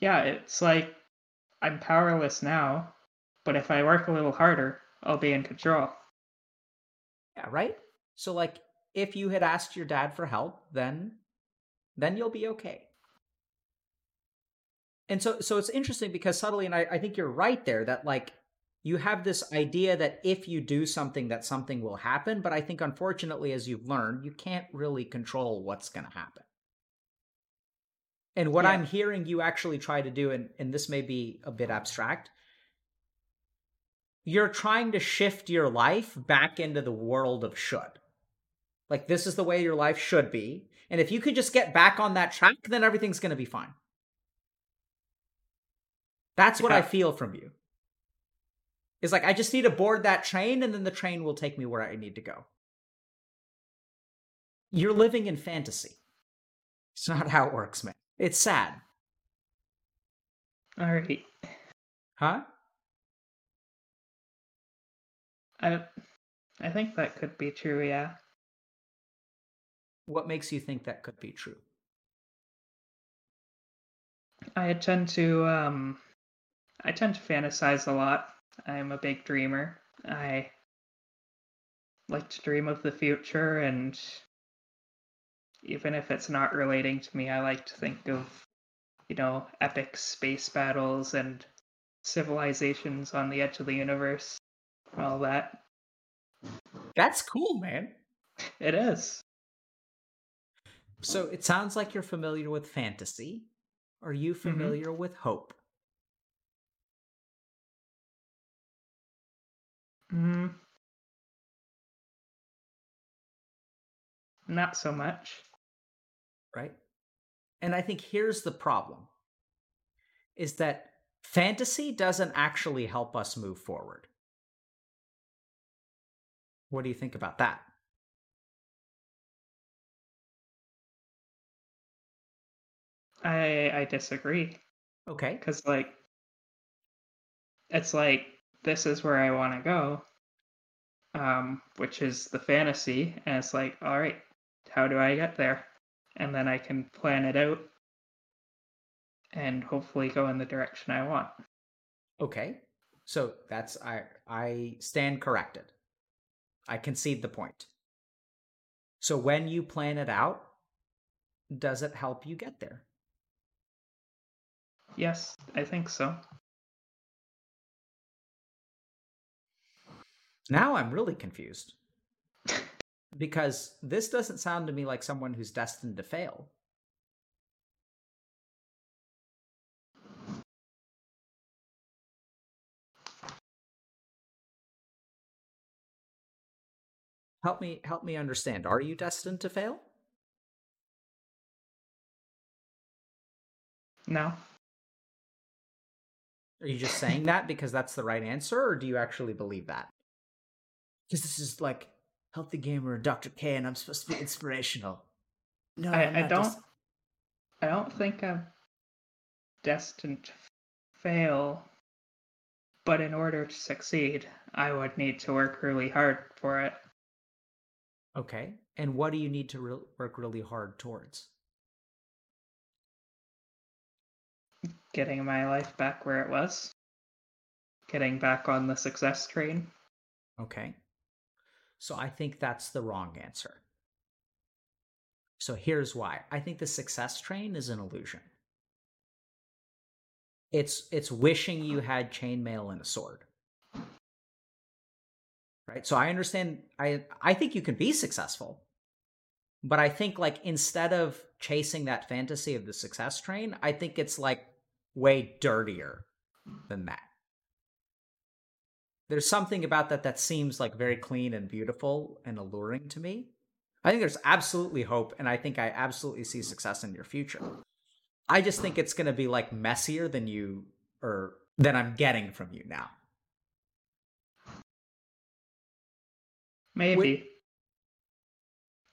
Yeah, it's like I'm powerless now, but if I work a little harder, I'll be in control. Yeah, right? So, like, if you had asked your dad for help, then you'll be okay. And so it's interesting because subtly, and I think you're right there, that like you have this idea that if you do something, that something will happen. But I think, unfortunately, as you've learned, you can't really control what's going to happen. And what I'm hearing you actually try to do, and this may be a bit abstract, you're trying to shift your life back into the world of should. Like, this is the way your life should be. And if you could just get back on that track, then everything's going to be fine. That's what I feel from you. It's like, I just need to board that train, and then the train will take me where I need to go. You're living in fantasy. It's not how it works, man. It's sad. All right. Huh? I think that could be true, yeah. What makes you think that could be true? I tend to fantasize a lot. I'm a big dreamer. I like to dream of the future, and even if it's not relating to me, I like to think of, you know, epic space battles and civilizations on the edge of the universe and all that. That's cool, man. It is. So it sounds like you're familiar with fantasy. Are you familiar with hope? Not so much. Right? And I think here's the problem, is that fantasy doesn't actually help us move forward. What do you think about that? I disagree. Okay. Because, like, it's like, this is where I want to go, which is the fantasy. And it's like, all right, how do I get there? And then I can plan it out and hopefully go in the direction I want. Okay. So that's, I stand corrected. I concede the point. So when you plan it out, does it help you get there? Yes, I think so. Now I'm really confused. Because this doesn't sound to me like someone who's destined to fail. Help me understand. Are you destined to fail? No. Are you just saying that because that's the right answer, or do you actually believe that? Because this is like Healthy Gamer and Dr. K, and I'm supposed to be inspirational. No, I don't think I'm destined to fail, but in order to succeed, I would need to work really hard for it. Okay, and what do you need to work really hard towards? Getting my life back where it was. Getting back on the success train. Okay. So I think that's the wrong answer. So here's why. I think the success train is an illusion. It's wishing you had chainmail and a sword. Right? So I understand, I think you can be successful. But I think, like, instead of chasing that fantasy of the success train, I think it's, like, way dirtier than that. There's something about that that seems, like, very clean and beautiful and alluring to me. I think there's absolutely hope, and I think I absolutely see success in your future. I just think it's going to be, like, messier than you, or than I'm getting from you now. Maybe.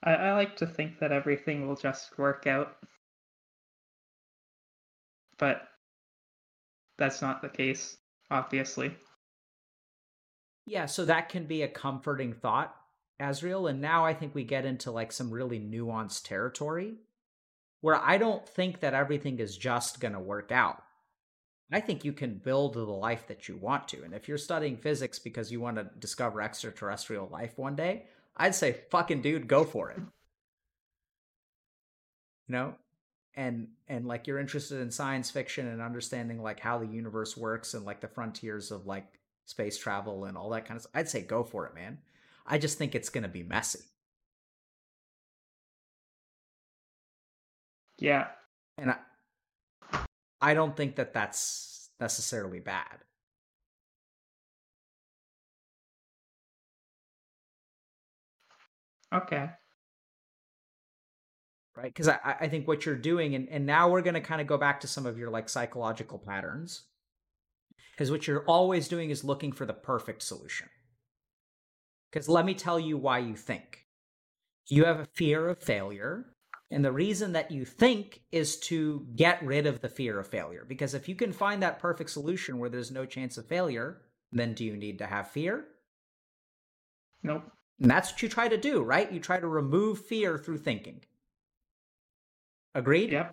I like to think that everything will just work out. But that's not the case, obviously. Yeah, so that can be a comforting thought, Asriel. And now I think we get into like some really nuanced territory where I don't think that everything is just going to work out. I think you can build the life that you want to. And if you're studying physics because you want to discover extraterrestrial life one day, I'd say, fucking dude, go for it. You know? And like, you're interested in science fiction and understanding, like, how the universe works and, like, the frontiers of, like, space travel and all that kind of stuff. I'd say go for it, man. I just think it's going to be messy. Yeah. And I don't think that that's necessarily bad. Okay. Right? Because I think what you're doing, and now we're going to kind of go back to some of your, like, psychological patterns. Because what you're always doing is looking for the perfect solution. Because let me tell you why you think. You have a fear of failure. And the reason that you think is to get rid of the fear of failure. Because if you can find that perfect solution where there's no chance of failure, then do you need to have fear? Nope. And that's what you try to do, right? You try to remove fear through thinking. Agreed? Yep.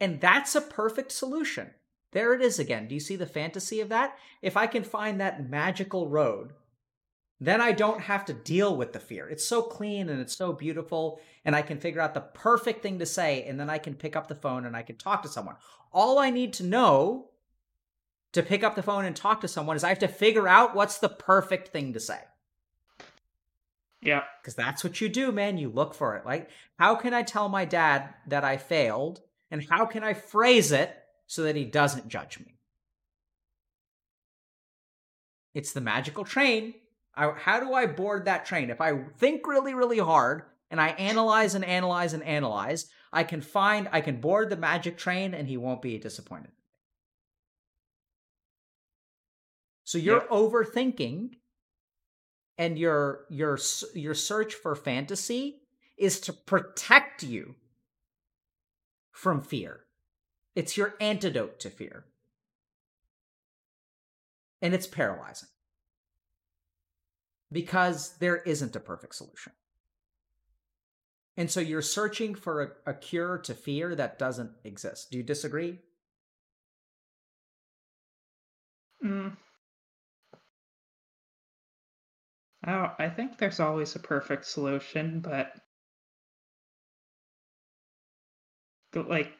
And that's a perfect solution. There it is again. Do you see the fantasy of that? If I can find that magical road, then I don't have to deal with the fear. It's so clean and it's so beautiful, and I can figure out the perfect thing to say, and then I can pick up the phone and I can talk to someone. All I need to know to pick up the phone and talk to someone is I have to figure out what's the perfect thing to say. Yeah. Because that's what you do, man. You look for it. Like, how can I tell my dad that I failed? And how can I phrase it so that he doesn't judge me? It's the magical train. How do I board that train? If I think really, really hard and I analyze, I can board the magic train and he won't be disappointed. So you're overthinking. And your search for fantasy is to protect you from fear. It's your antidote to fear. And it's paralyzing. Because there isn't a perfect solution. And so you're searching for a cure to fear that doesn't exist. Do you disagree? I think there's always a perfect solution, but like,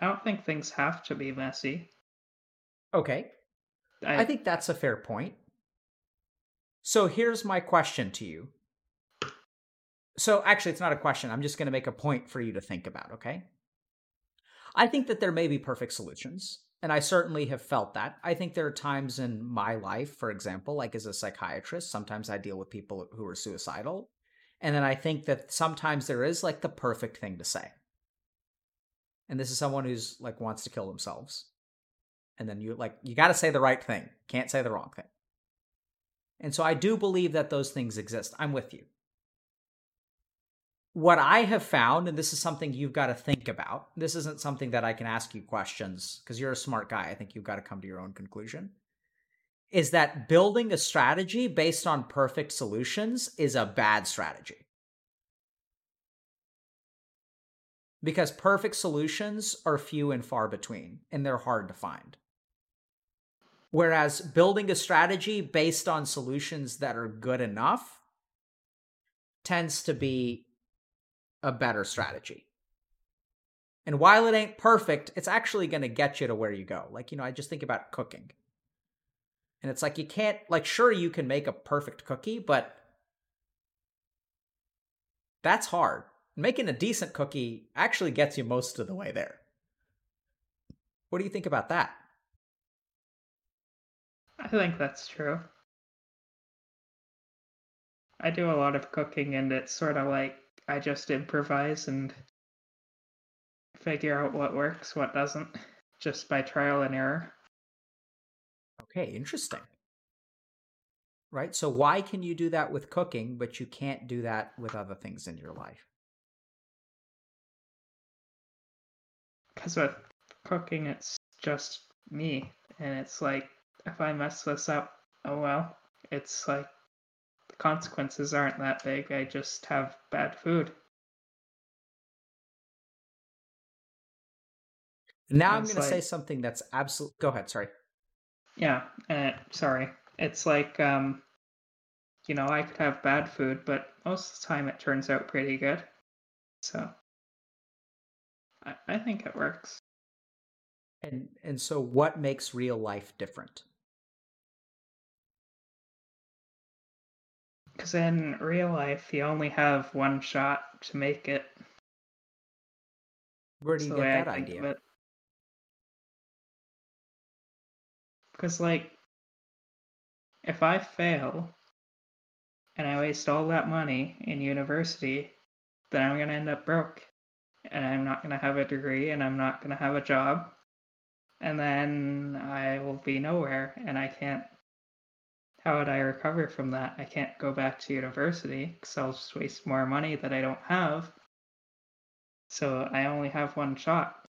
I don't think things have to be messy. Okay. I think that's a fair point. So here's my question to you. So actually, it's not a question. I'm just going to make a point for you to think about, okay? I think that there may be perfect solutions, and I certainly have felt that. I think there are times in my life, for example, like as a psychiatrist, sometimes I deal with people who are suicidal, and then I think that sometimes there is like the perfect thing to say. And this is someone who's like wants to kill themselves. And then you got to say the right thing. Can't say the wrong thing. And so I do believe that those things exist. I'm with you. What I have found, and this is something you've got to think about, this isn't something that I can ask you questions, because you're a smart guy. I think you've got to come to your own conclusion, is that building a strategy based on perfect solutions is a bad strategy. Because perfect solutions are few and far between, and they're hard to find. Whereas building a strategy based on solutions that are good enough tends to be a better strategy. And while it ain't perfect, it's actually going to get you to where you go. Like, I just think about cooking. And it's like you can't, like, sure, you can make a perfect cookie, but that's hard. Making a decent cookie actually gets you most of the way there. What do you think about that? I think that's true. I do a lot of cooking, and it's sort of like I just improvise and figure out what works, what doesn't, just by trial and error. Okay, interesting. Right? So why can you do that with cooking, but you can't do that with other things in your life? Because with cooking, it's just me. And it's like, if I mess this up, oh well. It's like, the consequences aren't that big. I just have bad food. Now I'm going to say something that's absolute. Go ahead, sorry. Yeah, sorry. It's like, I could have bad food, but most of the time it turns out pretty good. So I think it works. And so what makes real life different? Because in real life, you only have one shot to make it. Where do you get that idea? Because, like, if I fail and I waste all that money in university, then I'm going to end up broke. And I'm not going to have a degree, and I'm not going to have a job. And then I will be nowhere, and I can't. How would I recover from that? I can't go back to university, because I'll just waste more money that I don't have. So I only have one shot.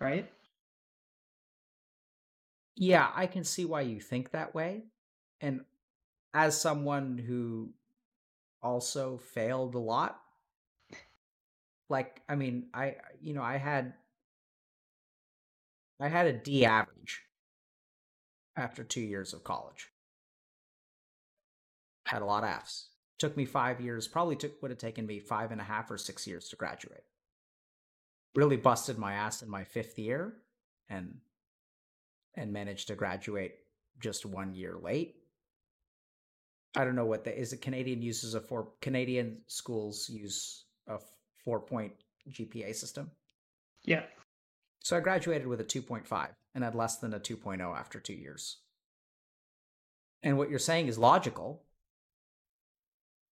Right? Yeah, I can see why you think that way. And as someone who also failed a lot, like, I mean, I had a D average after 2 years of college. Had a lot of Fs. Took me 5 years, would have taken me 5.5 or 6 years to graduate. Really busted my ass in my fifth year and managed to graduate just 1 year late. I don't know what that is. Canadian schools use a 4-point GPA system. Yeah. So I graduated with a 2.5 and had less than a 2.0 after 2 years. And what you're saying is logical.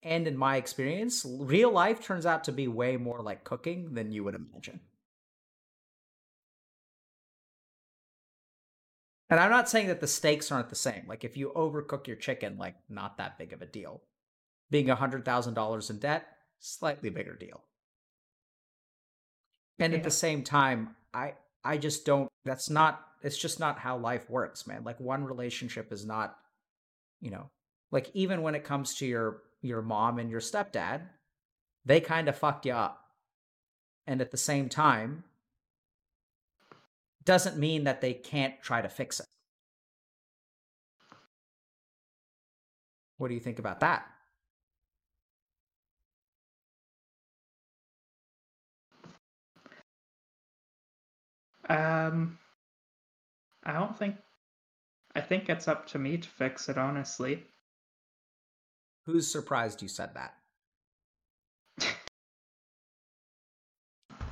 And in my experience, real life turns out to be way more like cooking than you would imagine. And I'm not saying that the stakes aren't the same. Like if you overcook your chicken, like not that big of a deal. Being $100,000 in debt, slightly bigger deal. And yeah. At the same time, I just don't, it's just not how life works, man. Like one relationship is not, like even when it comes to your mom and your stepdad, they kind of fucked you up. And at the same time, doesn't mean that they can't try to fix it. What do you think about that? I don't think I think it's up to me to fix it, honestly. Who's surprised you said that?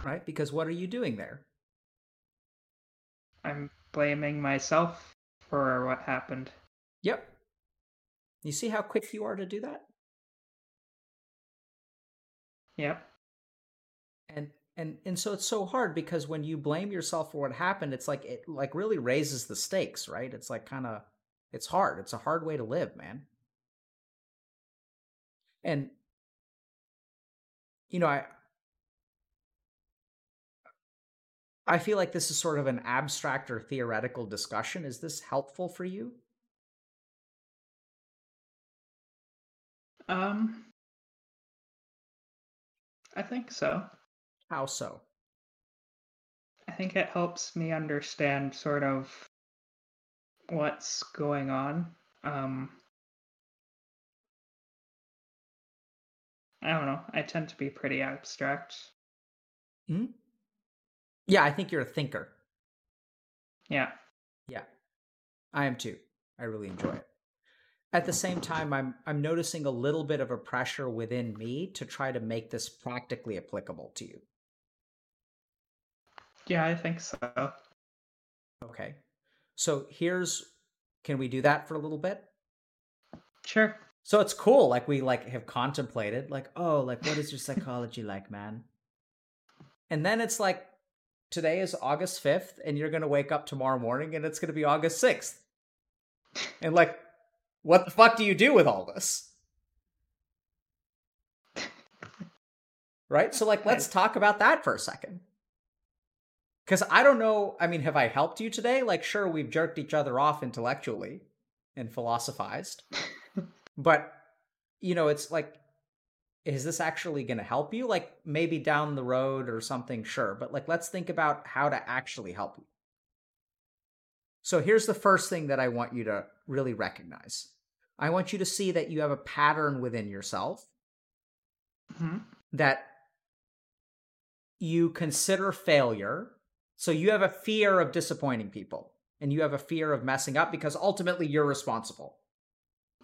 Right? Because what are you doing there? I'm blaming myself for what happened. Yep. You see how quick you are to do that? Yep. And so it's so hard, because when you blame yourself for what happened, it's like it like really raises the stakes, right? It's like kind of, it's hard. It's a hard way to live, man. And you know, I feel like this is sort of an abstract or theoretical discussion. Is this helpful for you? I think so. How so? I think it helps me understand sort of what's going on. I don't know. I tend to be pretty abstract. Mm-hmm. Yeah, I think you're a thinker. Yeah. Yeah. I am too. I really enjoy it. At the same time, I'm noticing a little bit of a pressure within me to try to make this practically applicable to you. Yeah, I think so. Okay. So can we do that for a little bit? Sure. So it's cool. Like we like have contemplated like, oh, like what is your psychology like, man? And then it's like, today is August 5th and you're going to wake up tomorrow morning and it's going to be August 6th. And like, what the fuck do you do with all this? Right? So like, let's talk about that for a second. Because I don't know, I mean, have I helped you today? Like, sure, we've jerked each other off intellectually and philosophized. But, you know, it's like, is this actually going to help you? Like, maybe down the road or something, sure. But like, let's think about how to actually help you. So here's the first thing that I want you to really recognize. I want you to see that you have a pattern within yourself, mm-hmm. that you consider failure. So you have a fear of disappointing people and you have a fear of messing up, because ultimately you're responsible.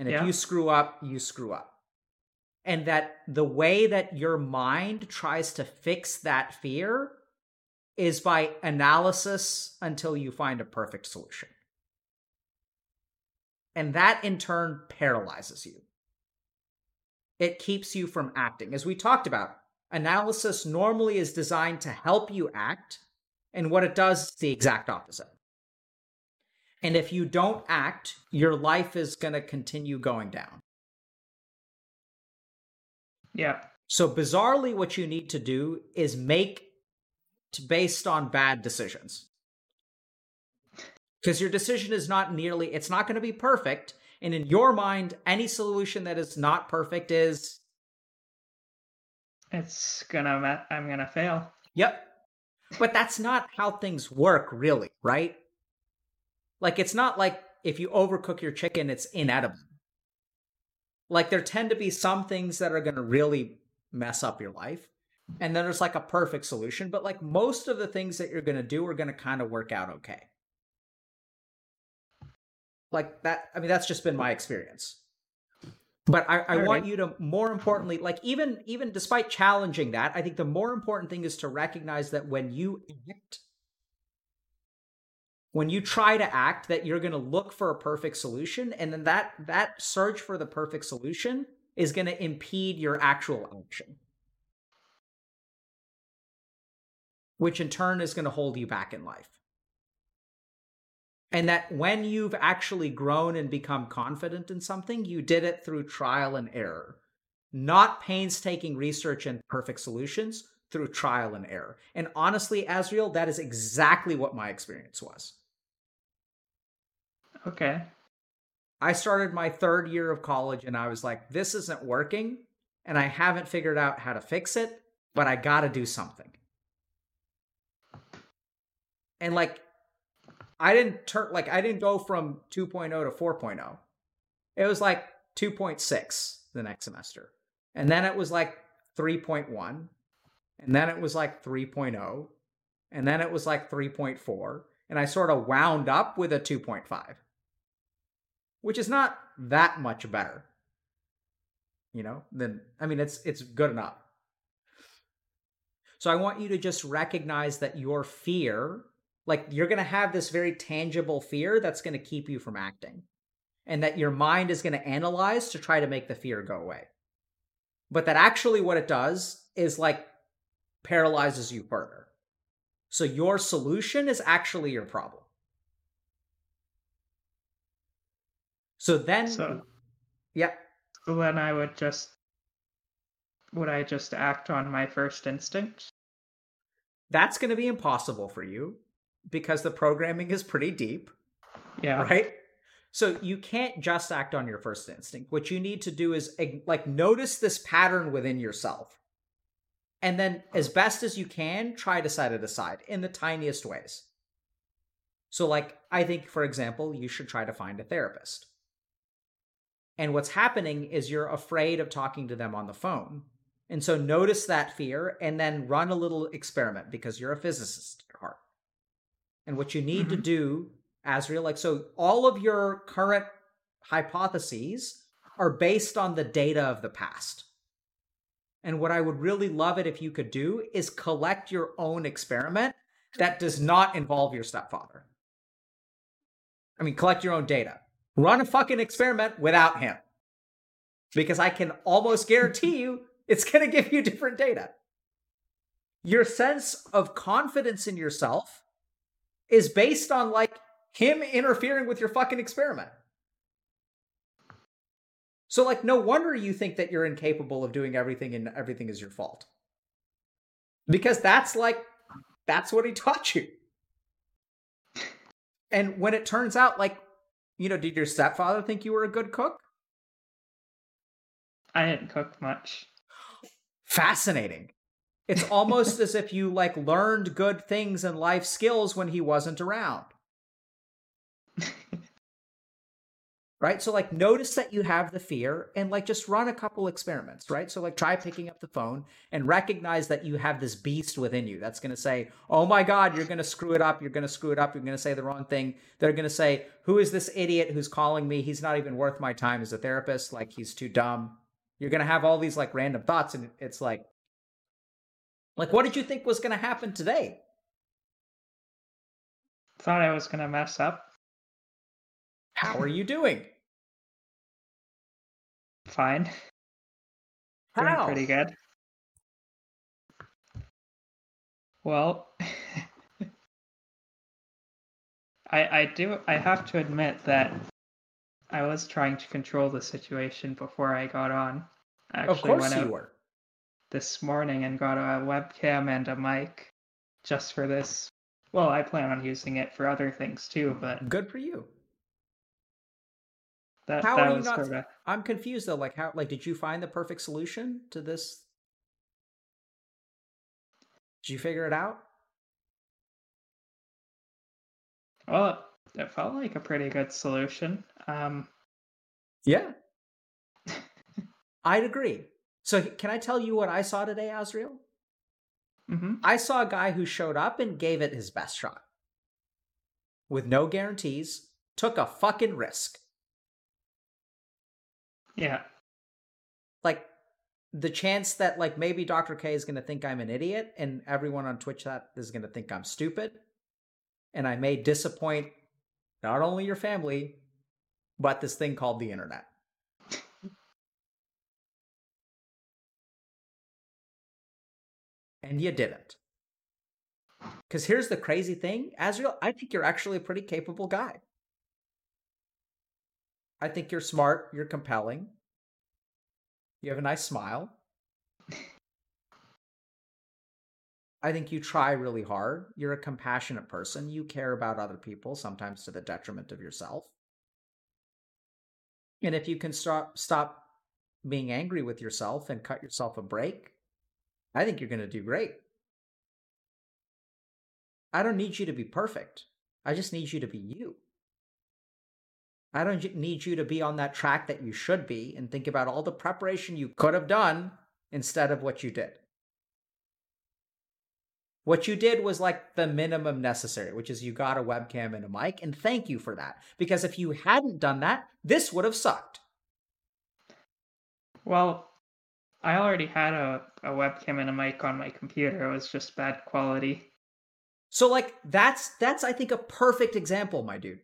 And if you screw up, you screw up. And that the way that your mind tries to fix that fear is by analysis until you find a perfect solution. And that in turn paralyzes you. It keeps you from acting. As we talked about, analysis normally is designed to help you act, and what it does is the exact opposite. And if you don't act, your life is going to continue going down. Yeah. So bizarrely, what you need to do is make based on bad decisions, because your decision is not nearly, it's not going to be perfect, and in your mind any solution that is not perfect is I'm gonna fail. Yep. But that's not how things work, really, right? Like, it's not like if you overcook your chicken it's inedible. Like, there tend to be some things that are going to really mess up your life. And then there's like a perfect solution, but like most of the things that you're going to do are going to kind of work out okay. Like that, I mean, that's just been my experience. But I want you to, more importantly, like even despite challenging that, I think the more important thing is to recognize that when you try to act, that you're going to look for a perfect solution. And then that search for the perfect solution is going to impede your actual action, which in turn is going to hold you back in life. And that when you've actually grown and become confident in something, you did it through trial and error, not painstaking research and perfect solutions, through trial and error. And honestly, Asriel, that is exactly what my experience was. Okay. I started my third year of college and I was like, this isn't working and I haven't figured out how to fix it, but I got to do something. And like, I didn't go from 2.0 to 4.0. It was like 2.6 the next semester. And then it was like 3.1. And then it was like 3.0. And then it was like 3.4. And I sort of wound up with a 2.5. which is not that much better, you know, then, I mean, it's good enough. So I want you to just recognize that your fear, like you're going to have this very tangible fear that's going to keep you from acting, and that your mind is going to analyze to try to make the fear go away. But that actually what it does is like paralyzes you further. So your solution is actually your problem. So then I would I just act on my first instinct? That's going to be impossible for you because the programming is pretty deep. Yeah. Right? So you can't just act on your first instinct. What you need to do is like notice this pattern within yourself. And then as best as you can, try to set it aside in the tiniest ways. So like, I think, for example, you should try to find a therapist. And what's happening is you're afraid of talking to them on the phone. And so notice that fear and then run a little experiment because you're a physicist at heart. And what you need to do, Asriel, like, so all of your current hypotheses are based on the data of the past. And what I would really love it if you could do is collect your own experiment that does not involve your stepfather. I mean, collect your own data. Run a fucking experiment without him. Because I can almost guarantee you it's going to give you different data. Your sense of confidence in yourself is based on, like, him interfering with your fucking experiment. So, like, no wonder you think that you're incapable of doing everything and everything is your fault. Because that's, like, that's what he taught you. And when it turns out, like, you know, did your stepfather think you were a good cook? I didn't cook much. Fascinating. It's almost as if you, like, learned good things and life skills when he wasn't around. Right? So, like, notice that you have the fear and, like, just run a couple experiments, right? So, like, try picking up the phone and recognize that you have this beast within you that's going to say, oh, my God, you're going to screw it up. You're going to screw it up. You're going to say the wrong thing. They're going to say, who is this idiot who's calling me? He's not even worth my time as a therapist. Like, he's too dumb. You're going to have all these, like, random thoughts. And it's like, what did you think was going to happen today? Thought I was going to mess up. How are you doing? Fine. How? Doing pretty good. Well, I have to admit that I was trying to control the situation before I got on. I actually of course went you were. This morning and got a webcam and a mic just for this. Well, I plan on using it for other things too, but good for you. How are you not? I'm confused though. Like, how? Like, did you find the perfect solution to this? Did you figure it out? Well, it felt like a pretty good solution. Yeah, I'd agree. So, can I tell you what I saw today, Asriel? Mm-hmm. I saw a guy who showed up and gave it his best shot, with no guarantees. Took a fucking risk. Yeah. Like, the chance that, like, maybe Dr. K is going to think I'm an idiot and everyone on Twitch that is going to think I'm stupid. And I may disappoint not only your family, but this thing called the internet. And you didn't. Because here's the crazy thing, Asriel, I think you're actually a pretty capable guy. I think you're smart, you're compelling, you have a nice smile. I think you try really hard, you're a compassionate person, you care about other people, sometimes to the detriment of yourself. And if you can stop being angry with yourself and cut yourself a break, I think you're going to do great. I don't need you to be perfect, I just need you to be you. I don't need you to be on that track that you should be and think about all the preparation you could have done instead of what you did. What you did was like the minimum necessary, which is you got a webcam and a mic, and thank you for that. Because if you hadn't done that, this would have sucked. Well, I already had a webcam and a mic on my computer. It was just bad quality. So like that's I think a perfect example, my dude.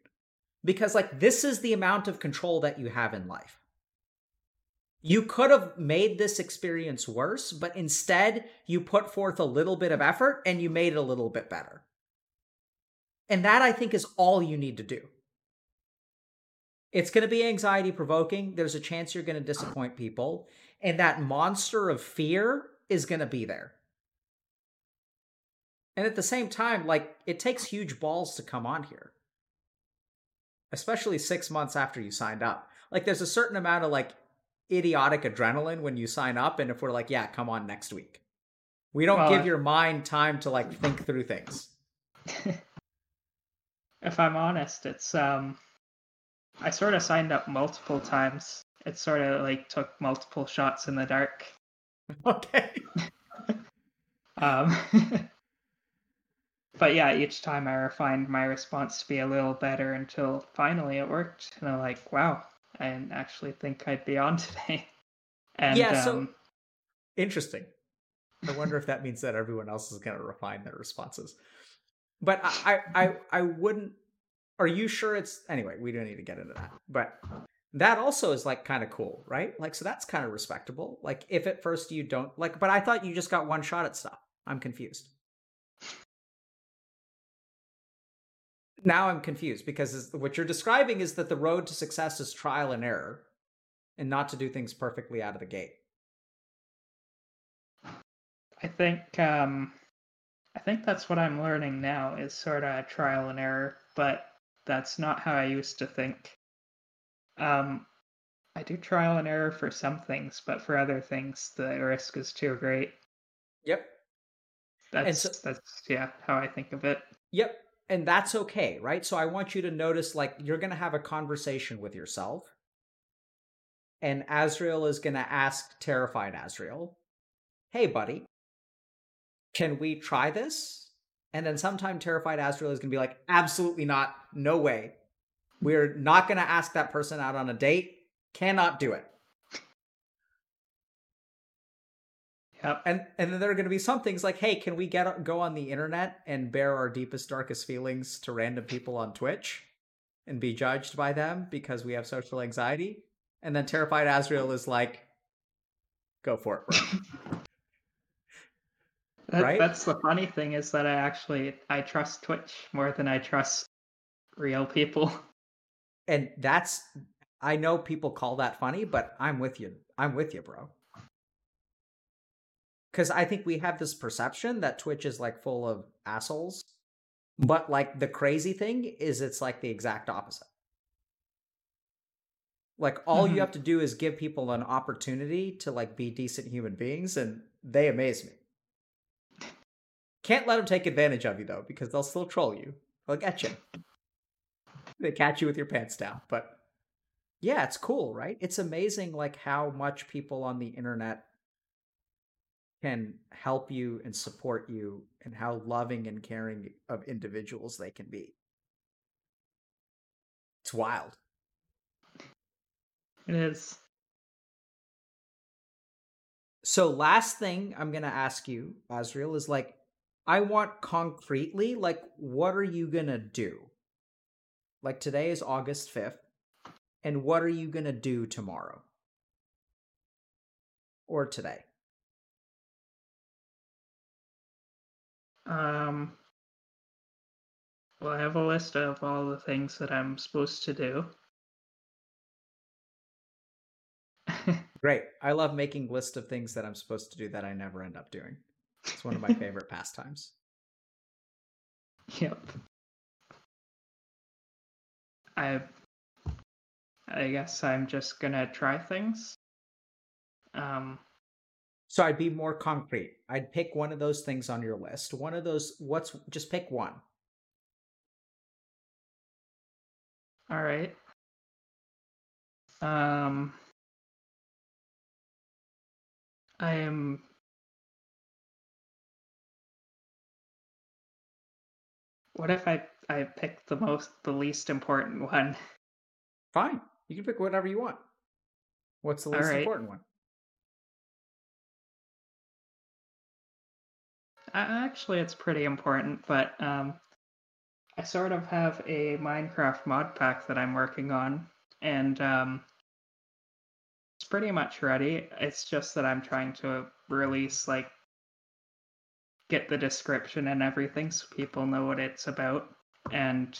Because like this is the amount of control that you have in life. You could have made this experience worse, but instead you put forth a little bit of effort and you made it a little bit better. And that, I think, is all you need to do. It's going to be anxiety provoking. There's a chance you're going to disappoint people. And that monster of fear is going to be there. And at the same time, like, it takes huge balls to come on here. Especially 6 months after you signed up. Like, there's a certain amount of, like, idiotic adrenaline when you sign up, and if we're like, yeah, come on next week, we don't give your mind time to like think through things. If I'm honest, it's I sort of signed up multiple times. It sort of like took multiple shots in the dark. Okay. But yeah, each time I refined my response to be a little better until finally it worked, and I'm like, wow, I actually think I'd be on today. And, yeah, so interesting. I wonder if that means that everyone else is going to refine their responses. But I wouldn't. Are you sure it's anyway? We don't need to get into that. But that also is like kind of cool, right? Like, so that's kind of respectable. Like, if at first you don't like, but I thought you just got one shot at stuff. I'm confused. Now I'm confused because what you're describing is that the road to success is trial and error and not to do things perfectly out of the gate. I think that's what I'm learning now is sort of trial and error, but that's not how I used to think. I do trial and error for some things, but for other things, the risk is too great. Yep. That's how I think of it. Yep. And that's okay, right? So I want you to notice, like, you're going to have a conversation with yourself. And Asriel is going to ask terrified Asriel, hey, buddy, can we try this? And then sometime terrified Asriel is going to be like, absolutely not. No way. We're not going to ask that person out on a date. Cannot do it. Yep. And then there are going to be some things like, hey, can we go on the internet and bear our deepest, darkest feelings to random people on Twitch and be judged by them because we have social anxiety? And then terrified Asriel is like, go for it, bro. Right? That's the funny thing is that I trust Twitch more than I trust real people. And I know people call that funny, but I'm with you. I'm with you, bro. Because I think we have this perception that Twitch is like full of assholes. But like the crazy thing is it's like the exact opposite. Like all you have to do is give people an opportunity to like be decent human beings, and they amaze me. Can't let them take advantage of you though, because they'll still troll you. They'll get you. They catch you with your pants down. But yeah, it's cool, right? It's amazing like how much people on the internet can help you and support you, and how loving and caring of individuals they can be. It's wild. It is. So last thing I'm going to ask you, Asriel, is like, I want concretely, like, what are you going to do? Like today is August 5th. And what are you going to do tomorrow? Or today? Well, I have a list of all the things that I'm supposed to do. Great. I love making lists of things that I'm supposed to do that I never end up doing. It's one of my favorite pastimes. Yep. I guess I'm just gonna try things. So I'd be more concrete. I'd pick one of those things on your list. One of those, just pick one. All right. I am What if I pick the least important one? Fine. You can pick whatever you want. What's the least important one? Actually, it's pretty important, but I sort of have a Minecraft mod pack that I'm working on, and it's pretty much ready. It's just that I'm trying to release, like, get the description and everything so people know what it's about. And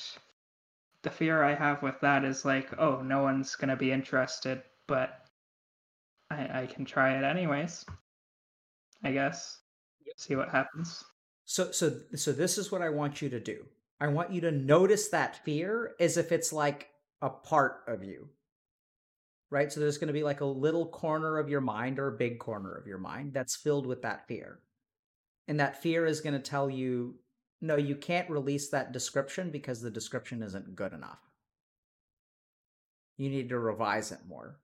the fear I have with that is like, oh, no one's going to be interested, but I can try it anyways, I guess. See what happens. So this is what I want you to do. I want you to notice that fear as if it's like a part of you, right? So there's going to be like a little corner of your mind or a big corner of your mind that's filled with that fear. And that fear is going to tell you, no, you can't release that description because the description isn't good enough. You need to revise it more.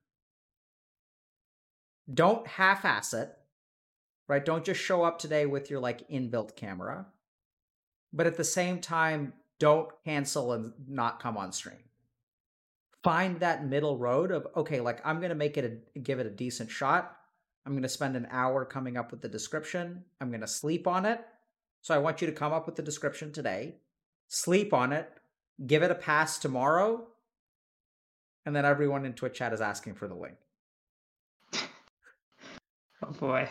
Don't half-ass it. Right? Don't just show up today with your like inbuilt camera, but at the same time, don't cancel and not come on stream. Find that middle road of, okay, like I'm going to make it, give it a decent shot. I'm going to spend an hour coming up with the description. I'm going to sleep on it. So I want you to come up with the description today, sleep on it, give it a pass tomorrow. And then everyone in Twitch chat is asking for the link. Oh boy.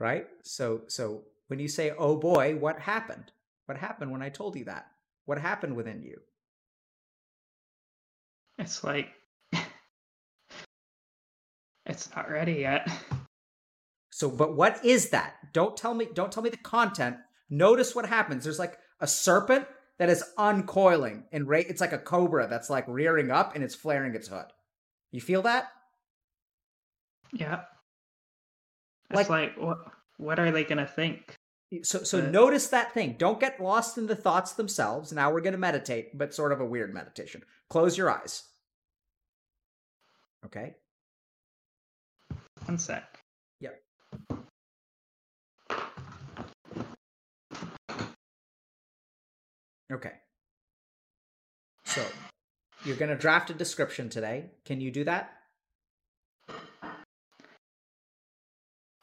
Right? So when you say, oh boy, what happened? What happened when I told you that? What happened within you? It's like, it's not ready yet. So, but what is that? Don't tell me the content. Notice what happens. There's like a serpent that is uncoiling and it's like a cobra that's like rearing up and it's flaring its hood. You feel that? Yeah. It's like what are they going to think? So notice that thing. Don't get lost in the thoughts themselves. Now we're going to meditate, but sort of a weird meditation. Close your eyes. Okay? 1 sec. Yep. Okay. So, you're going to draft a description today. Can you do that?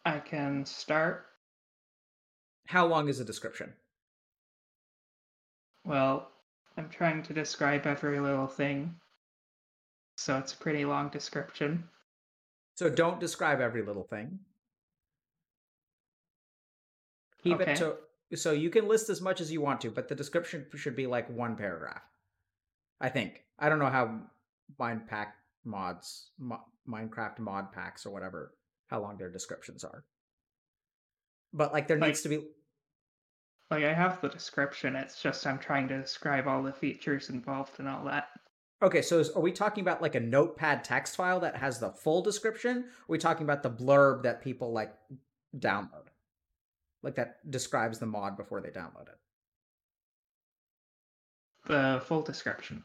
I can start. How long is the description? Well, I'm trying to describe every little thing. So it's a pretty long description. So don't describe every little thing. Keep it to, so you can list as much as you want to, but the description should be like 1 paragraph. I think. I don't know how Minecraft mod packs or whatever, how long their descriptions are. But like there needs to be... Like I have the description, it's just I'm trying to describe all the features involved and all that. Okay, so are we talking about like a notepad text file that has the full description? Are we talking about the blurb that people like download? Like that describes the mod before they download it? The full description.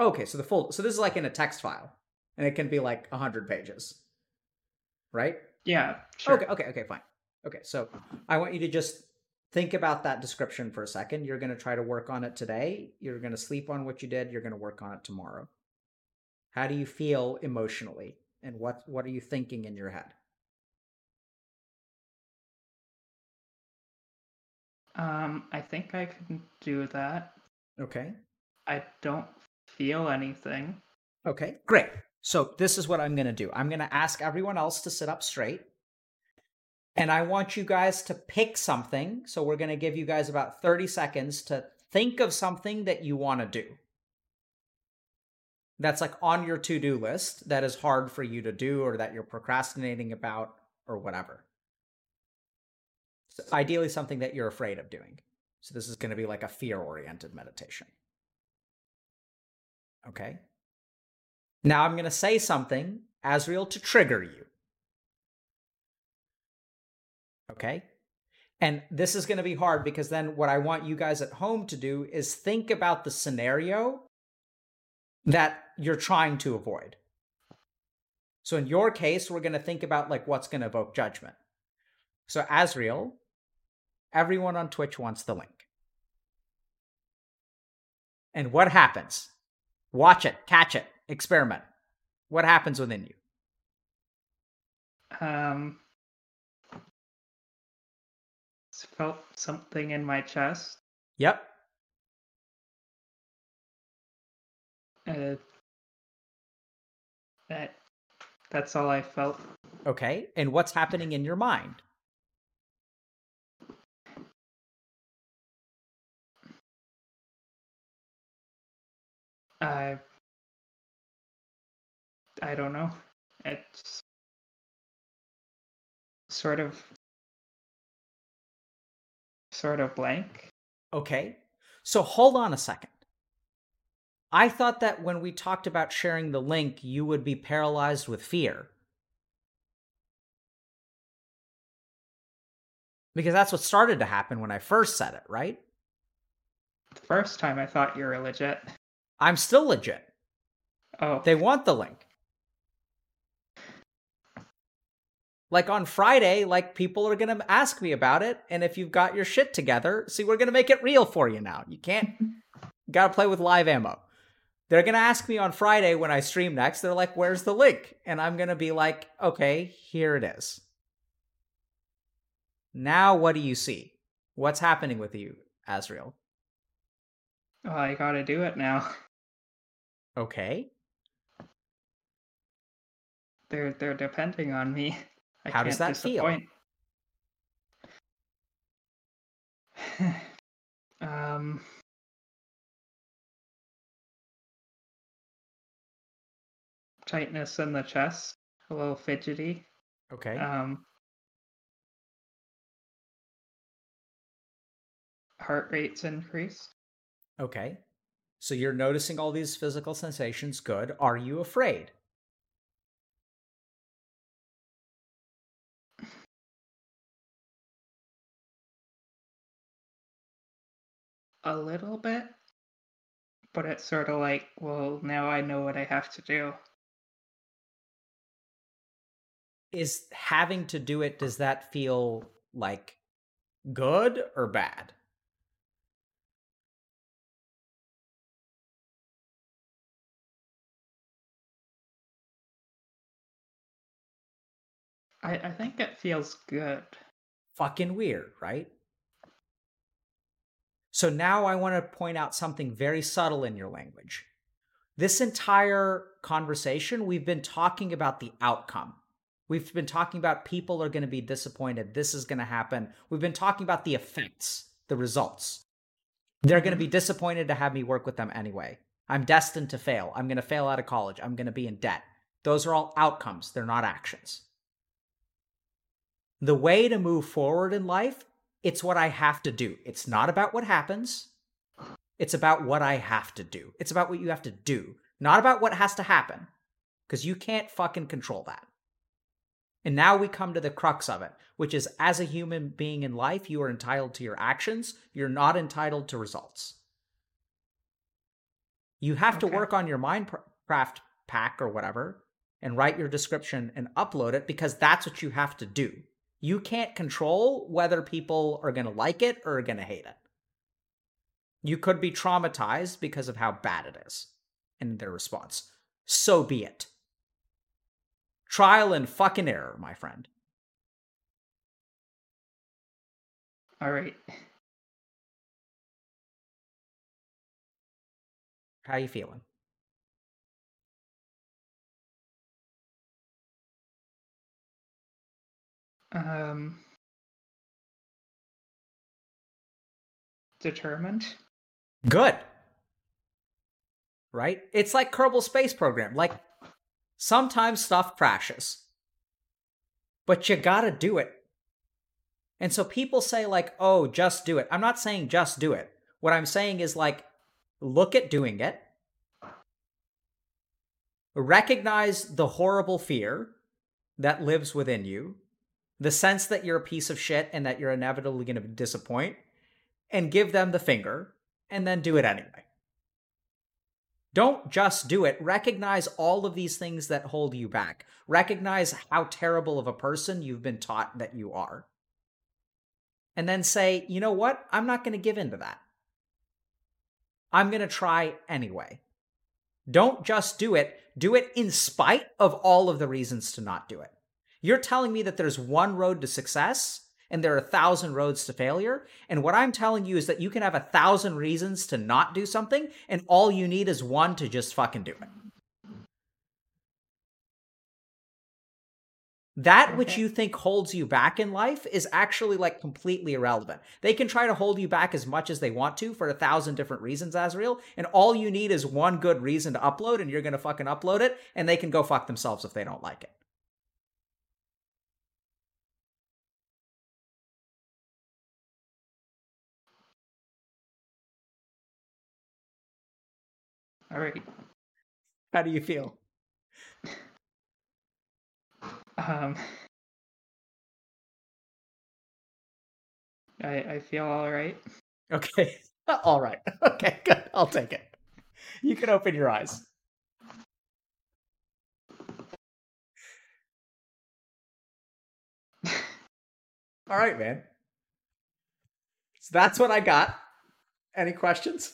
Okay, so the full... So this is like in a text file. And it can be like 100 pages. Right? Yeah. Sure. Okay, fine. Okay, so I want you to just think about that description for a second. You're going to try to work on it today. You're going to sleep on what you did. You're going to work on it tomorrow. How do you feel emotionally? And what are you thinking in your head? I think I can do that. Okay. I don't feel anything. Okay, great. So this is what I'm going to do. I'm going to ask everyone else to sit up straight. And I want you guys to pick something. So we're going to give you guys about 30 seconds to think of something that you want to do. That's like on your to-do list that is hard for you to do or that you're procrastinating about or whatever. So ideally something that you're afraid of doing. So this is going to be like a fear-oriented meditation. Okay. Now I'm going to say something, Asriel, to trigger you. Okay? And this is going to be hard because then what I want you guys at home to do is think about the scenario that you're trying to avoid. So in your case, we're going to think about like what's going to evoke judgment. So Asriel, everyone on Twitch wants the link. And what happens? Watch it, catch it, experiment. What happens within you? Felt something in my chest. Yep. That's all I felt. Okay, and what's happening in your mind? I don't know. It's sort of blank. Okay, so hold on a second. I thought that when we talked about sharing the link, you would be paralyzed with fear. Because that's what started to happen when I first said it, right? The first time I thought you were legit. I'm still legit. Oh. They want the link. Like on Friday, like people are going to ask me about it. And if you've got your shit together, see, we're going to make it real for you now. You can't, got to play with live ammo. They're going to ask me on Friday when I stream next. They're like, where's the link? And I'm going to be like, okay, here it is. Now what do you see? What's happening with you, Asriel? Well, I got to do it now. Okay. They're depending on me. How does that feel? Tightness in the chest, a little fidgety. Okay. Heart rate's increased. Okay. So you're noticing all these physical sensations. Good. Are you afraid? A little bit, but it's sort of like, well, now I know what I have to do. Is having to do it, does that feel like good or bad? I think it feels good. Fucking weird, right? So now I want to point out something very subtle in your language. This entire conversation, we've been talking about the outcome. We've been talking about people are going to be disappointed. This is going to happen. We've been talking about the effects, the results. They're going to be disappointed to have me work with them anyway. I'm destined to fail. I'm going to fail out of college. I'm going to be in debt. Those are all outcomes. They're not actions. The way to move forward in life, it's what I have to do. It's not about what happens. It's about what I have to do. It's about what you have to do, not about what has to happen, because you can't fucking control that. And now we come to the crux of it, which is as a human being in life, you are entitled to your actions. You're not entitled to results. You have to work on your Minecraft pack or whatever and write your description and upload it because that's what you have to do. You can't control whether people are going to like it or are going to hate it. You could be traumatized because of how bad it is and their response. So be it. Trial and fucking error, my friend. All right. How you feeling? Determined. Good. Right? It's like Kerbal Space Program. Like, sometimes stuff crashes, but you gotta do it. And so people say like, oh, just do it. I'm not saying just do it. What I'm saying is like, look at doing it. Recognize the horrible fear that lives within you, the sense that you're a piece of shit and that you're inevitably going to disappoint, and give them the finger and then do it anyway. Don't just do it. Recognize all of these things that hold you back. Recognize how terrible of a person you've been taught that you are. And then say, you know what? I'm not going to give in to that. I'm going to try anyway. Don't just do it. Do it in spite of all of the reasons to not do it. You're telling me that there's one road to success and there are 1,000 roads to failure. And what I'm telling you is that you can have 1,000 reasons to not do something and all you need is one to just fucking do it. That which you think holds you back in life is actually like completely irrelevant. They can try to hold you back as much as they want to for 1,000 different reasons, Asriel, and all you need is one good reason to upload and you're going to fucking upload it and they can go fuck themselves if they don't like it. All right. How do you feel? I feel all right. Okay. All right. Okay, good. I'll take it. You can open your eyes. All right, man. So that's what I got. Any questions?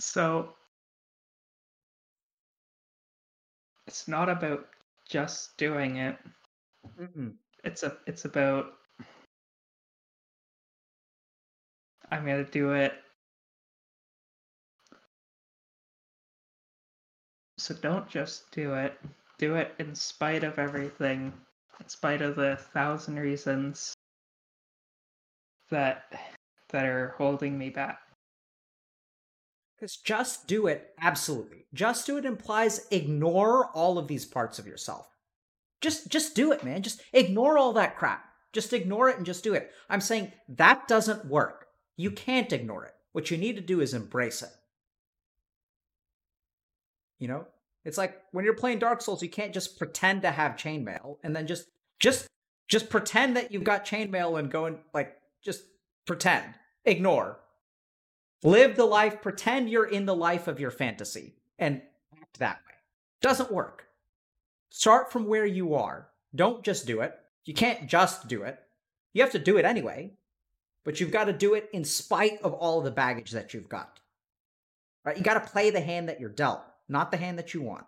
So it's not about just doing it. Mm-mm. It's about, I'm going to do it. So don't just do it. Do it in spite of everything. In spite of the 1,000 reasons that are holding me back. Because just do it, absolutely. Just do it implies ignore all of these parts of yourself. Just do it, man. Just ignore all that crap. Just ignore it and just do it. I'm saying that doesn't work. You can't ignore it. What you need to do is embrace it. You know? It's like when you're playing Dark Souls, you can't just pretend to have chainmail and then just pretend that you've got chainmail and go and like just pretend. Ignore. Live the life, pretend you're in the life of your fantasy, and act that way. Doesn't work. Start from where you are. Don't just do it. You can't just do it. You have to do it anyway, but you've got to do it in spite of all the baggage that you've got. Right? You got to play the hand that you're dealt, not the hand that you want.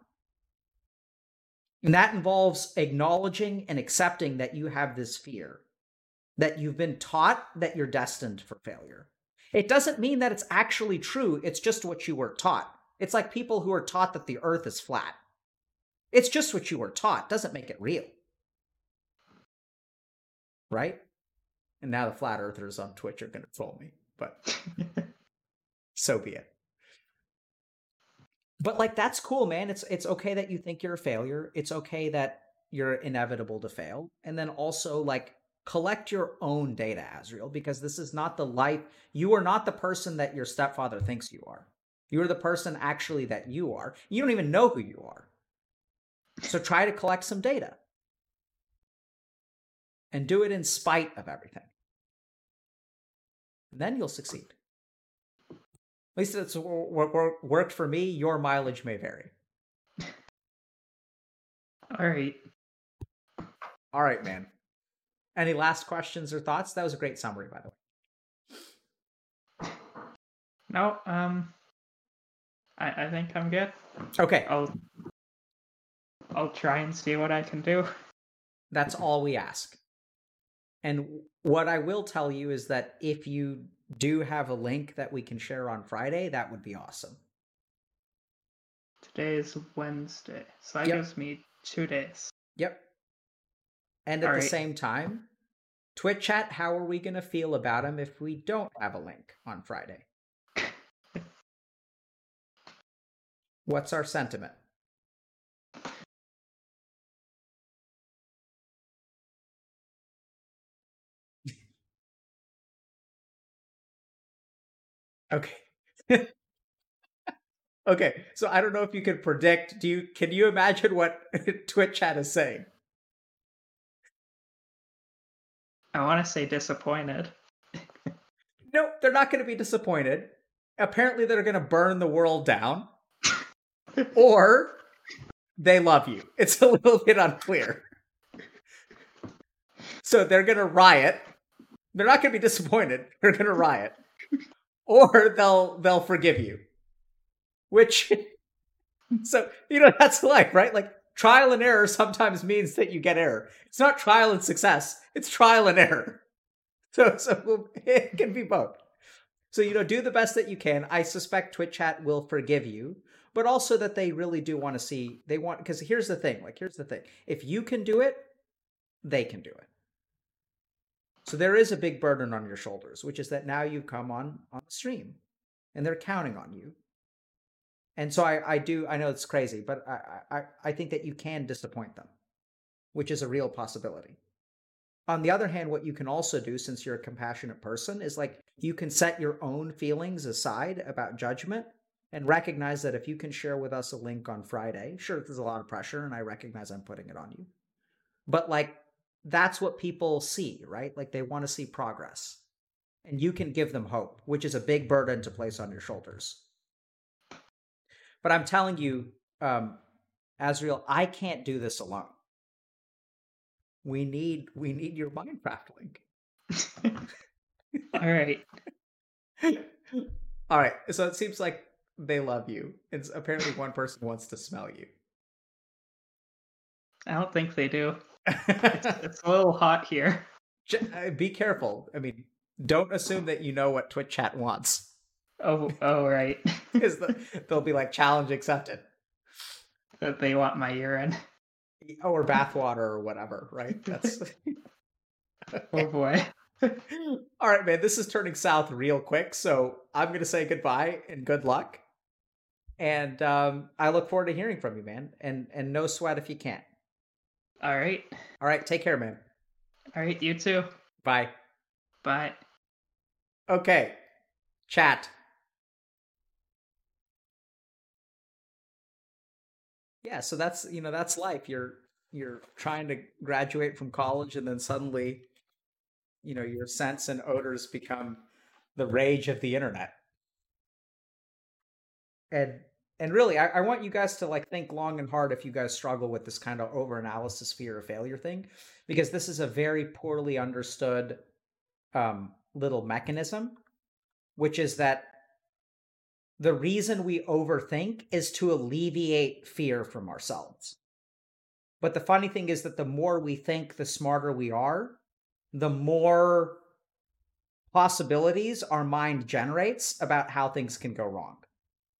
And that involves acknowledging and accepting that you have this fear, that you've been taught that you're destined for failure. It doesn't mean that it's actually true. It's just what you were taught. It's like people who are taught that the earth is flat. It's just what you were taught. Doesn't make it real. Right? And now the flat earthers on Twitch are going to troll me, but so be it. But like, that's cool, man. It's okay that you think you're a failure. It's okay that you're inevitable to fail. And then also like, collect your own data, Asriel, because this is not the life. You are not the person that your stepfather thinks you are. You are the person actually that you are. You don't even know who you are. So try to collect some data. And do it in spite of everything. And then you'll succeed. At least that's what worked for me. Your mileage may vary. All right. All right, man. Any last questions or thoughts? That was a great summary, by the way. No, I think I'm good. Okay. I'll try and see what I can do. That's all we ask. And what I will tell you is that if you do have a link that we can share on Friday, that would be awesome. Today is Wednesday, so that gives me 2 days. Yep. And at the same time, Twitch chat, how are we going to feel about him if we don't have a link on Friday? What's our sentiment? Okay. Okay, so I don't know if you can predict. Can you imagine what Twitch chat is saying? I want to say disappointed. No, they're not going to be disappointed. Apparently, they're going to burn the world down. Or they love you. It's a little bit unclear. So they're going to riot. They're not going to be disappointed. They're going to riot. Or they'll forgive you. Which, so, you know, that's life, right? Like, trial and error sometimes means that you get error. It's not trial and success. It's trial and error. So it can be both. So, you know, do the best that you can. I suspect Twitch chat will forgive you, but also that they really do want to see, they want, because here's the thing. If you can do it, they can do it. So there is a big burden on your shoulders, which is that now you come on the stream and they're counting on you. And so I know it's crazy, but I think that you can disappoint them, which is a real possibility. On the other hand, what you can also do, since you're a compassionate person, is like you can set your own feelings aside about judgment and recognize that if you can share with us a link on Friday, sure, there's a lot of pressure and I recognize I'm putting it on you. But like, that's what people see, right? Like they want to see progress and you can give them hope, which is a big burden to place on your shoulders. But I'm telling you, Asriel, I can't do this alone. We need your Minecraft link. All right. So it seems like they love you. It's apparently one person wants to smell you. I don't think they do. It's a little hot here. Be careful. I mean, don't assume that you know what Twitch chat wants. Oh, right. Because they'll be like, challenge accepted. That they want my urine. Or bathwater or whatever, right? That's oh boy. All right, man, this is turning south real quick, so I'm going to say goodbye and good luck. And I look forward to hearing from you, man. And no sweat if you can't. All right, take care, man. All right, you too. Bye. Okay, chat. Yeah, so that's, you know, that's life. You're trying to graduate from college and then suddenly, you know, your scents and odors become the rage of the internet. And really, I want you guys to like think long and hard if you guys struggle with this kind of overanalysis, fear of failure thing, because this is a very poorly understood little mechanism, which is that the reason we overthink is to alleviate fear from ourselves. But the funny thing is that the more we think, the smarter we are, the more possibilities our mind generates about how things can go wrong.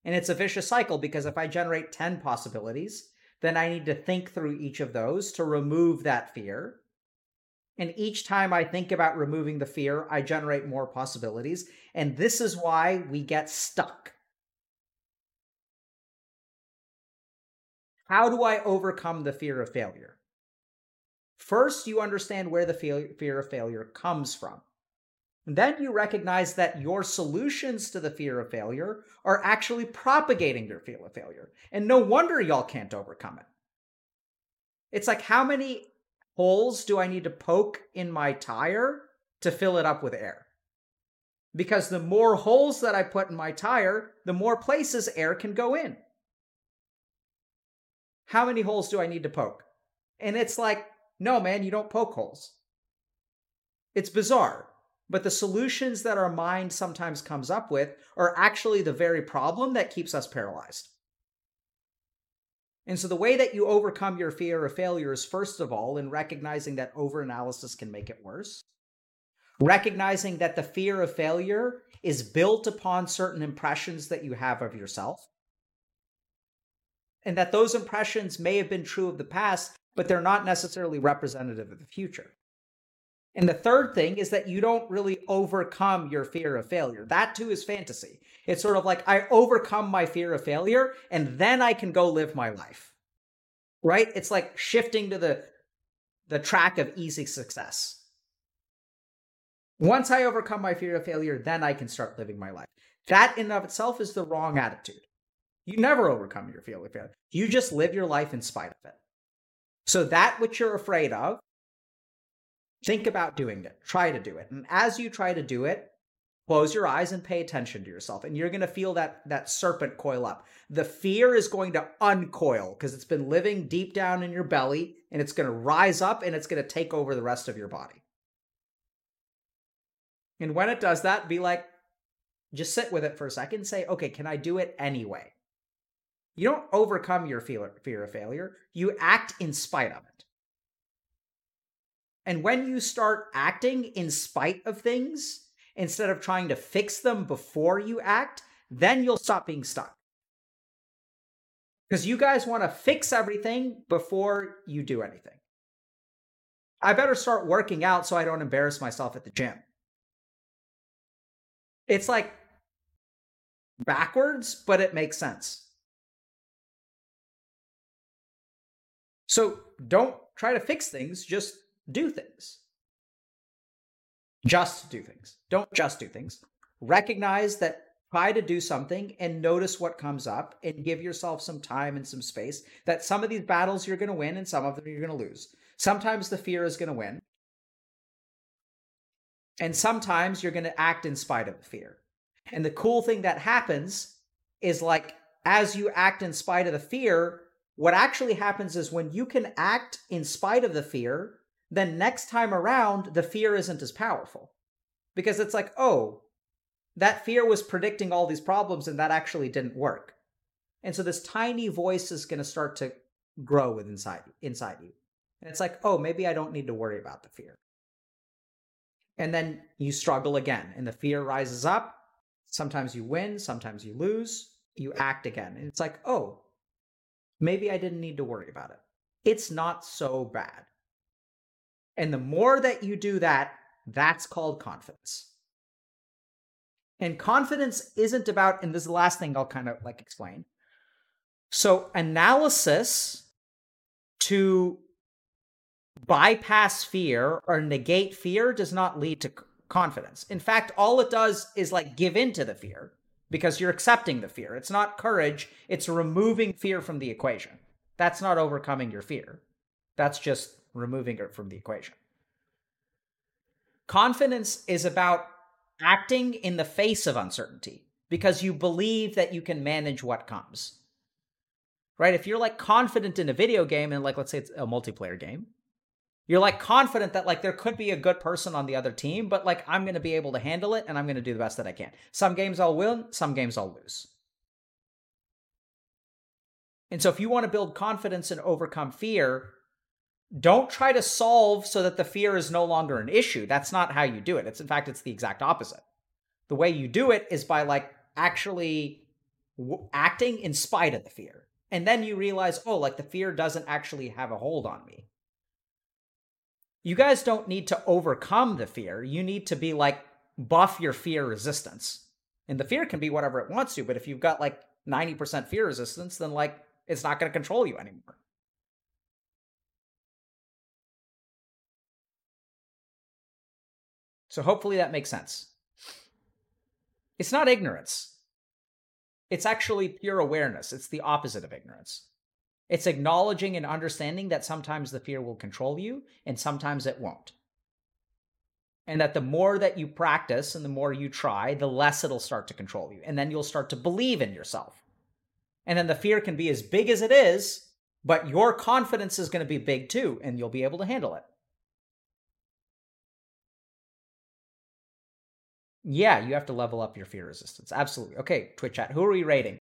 And it's a vicious cycle because if I generate 10 possibilities, then I need to think through each of those to remove that fear. And each time I think about removing the fear, I generate more possibilities. And this is why we get stuck. How do I overcome the fear of failure? First, you understand where the fear of failure comes from. And then you recognize that your solutions to the fear of failure are actually propagating your fear of failure. And no wonder y'all can't overcome it. It's like, how many holes do I need to poke in my tire to fill it up with air? Because the more holes that I put in my tire, the more places air can go in. How many holes do I need to poke? And it's like, no, man, you don't poke holes. It's bizarre. But the solutions that our mind sometimes comes up with are actually the very problem that keeps us paralyzed. And so the way that you overcome your fear of failure is, first of all, in recognizing that overanalysis can make it worse. Recognizing that the fear of failure is built upon certain impressions that you have of yourself. And that those impressions may have been true of the past, but they're not necessarily representative of the future. And the third thing is that you don't really overcome your fear of failure. That too is fantasy. It's sort of like, I overcome my fear of failure, and then I can go live my life, right? It's like shifting to the track of easy success. Once I overcome my fear of failure, then I can start living my life. That in and of itself is the wrong attitude. You never overcome your fear of failure. You just live your life in spite of it. So that which you're afraid of, think about doing it. Try to do it. And as you try to do it, close your eyes and pay attention to yourself. And you're going to feel that serpent coil up. The fear is going to uncoil because it's been living deep down in your belly, and it's going to rise up and it's going to take over the rest of your body. And when it does that, be like, just sit with it for a second. Say, okay, can I do it anyway? You don't overcome your fear of failure. You act in spite of it. And when you start acting in spite of things, instead of trying to fix them before you act, then you'll stop being stuck. Because you guys want to fix everything before you do anything. I better start working out so I don't embarrass myself at the gym. It's like backwards, but it makes sense. So don't try to fix things, just do things. Just do things. Don't just do things. Recognize that, try to do something and notice what comes up and give yourself some time and some space, that some of these battles you're going to win and some of them you're going to lose. Sometimes the fear is going to win. And sometimes you're going to act in spite of the fear. And the cool thing that happens is, like, as you act in spite of the fear, what actually happens is when you can act in spite of the fear, then next time around, the fear isn't as powerful. Because it's like, oh, that fear was predicting all these problems and that actually didn't work. And so this tiny voice is going to start to grow inside you. And it's like, oh, maybe I don't need to worry about the fear. And then you struggle again, and the fear rises up. Sometimes you win, sometimes you lose. You act again, and it's like, oh, maybe I didn't need to worry about it. It's not so bad. And the more that you do that, that's called confidence. And confidence isn't about, and this is the last thing I'll kind of like explain. So analysis to bypass fear or negate fear does not lead to confidence. In fact, all it does is like give in to the fear because you're accepting the fear. It's not courage. It's removing fear from the equation. That's not overcoming your fear. That's just removing it from the equation. Confidence is about acting in the face of uncertainty because you believe that you can manage what comes, right? If you're like confident in a video game and like, let's say it's a multiplayer game, you're like confident that like there could be a good person on the other team, but like I'm going to be able to handle it and I'm going to do the best that I can. Some games I'll win, some games I'll lose. And so if you want to build confidence and overcome fear, don't try to solve so that the fear is no longer an issue. That's not how you do it. It's, in fact, it's the exact opposite. The way you do it is by like actually acting in spite of the fear. And then you realize, oh, like the fear doesn't actually have a hold on me. You guys don't need to overcome the fear. You need to be like buff your fear resistance. And the fear can be whatever it wants to, but if you've got like 90% fear resistance, then like it's not going to control you anymore. So hopefully that makes sense. It's not ignorance. It's actually pure awareness. It's the opposite of ignorance. It's acknowledging and understanding that sometimes the fear will control you and sometimes it won't. And that the more that you practice and the more you try, the less it'll start to control you. And then you'll start to believe in yourself. And then the fear can be as big as it is, but your confidence is going to be big too, and you'll be able to handle it. Yeah, you have to level up your fear resistance. Absolutely. Okay, Twitch chat, who are we rating?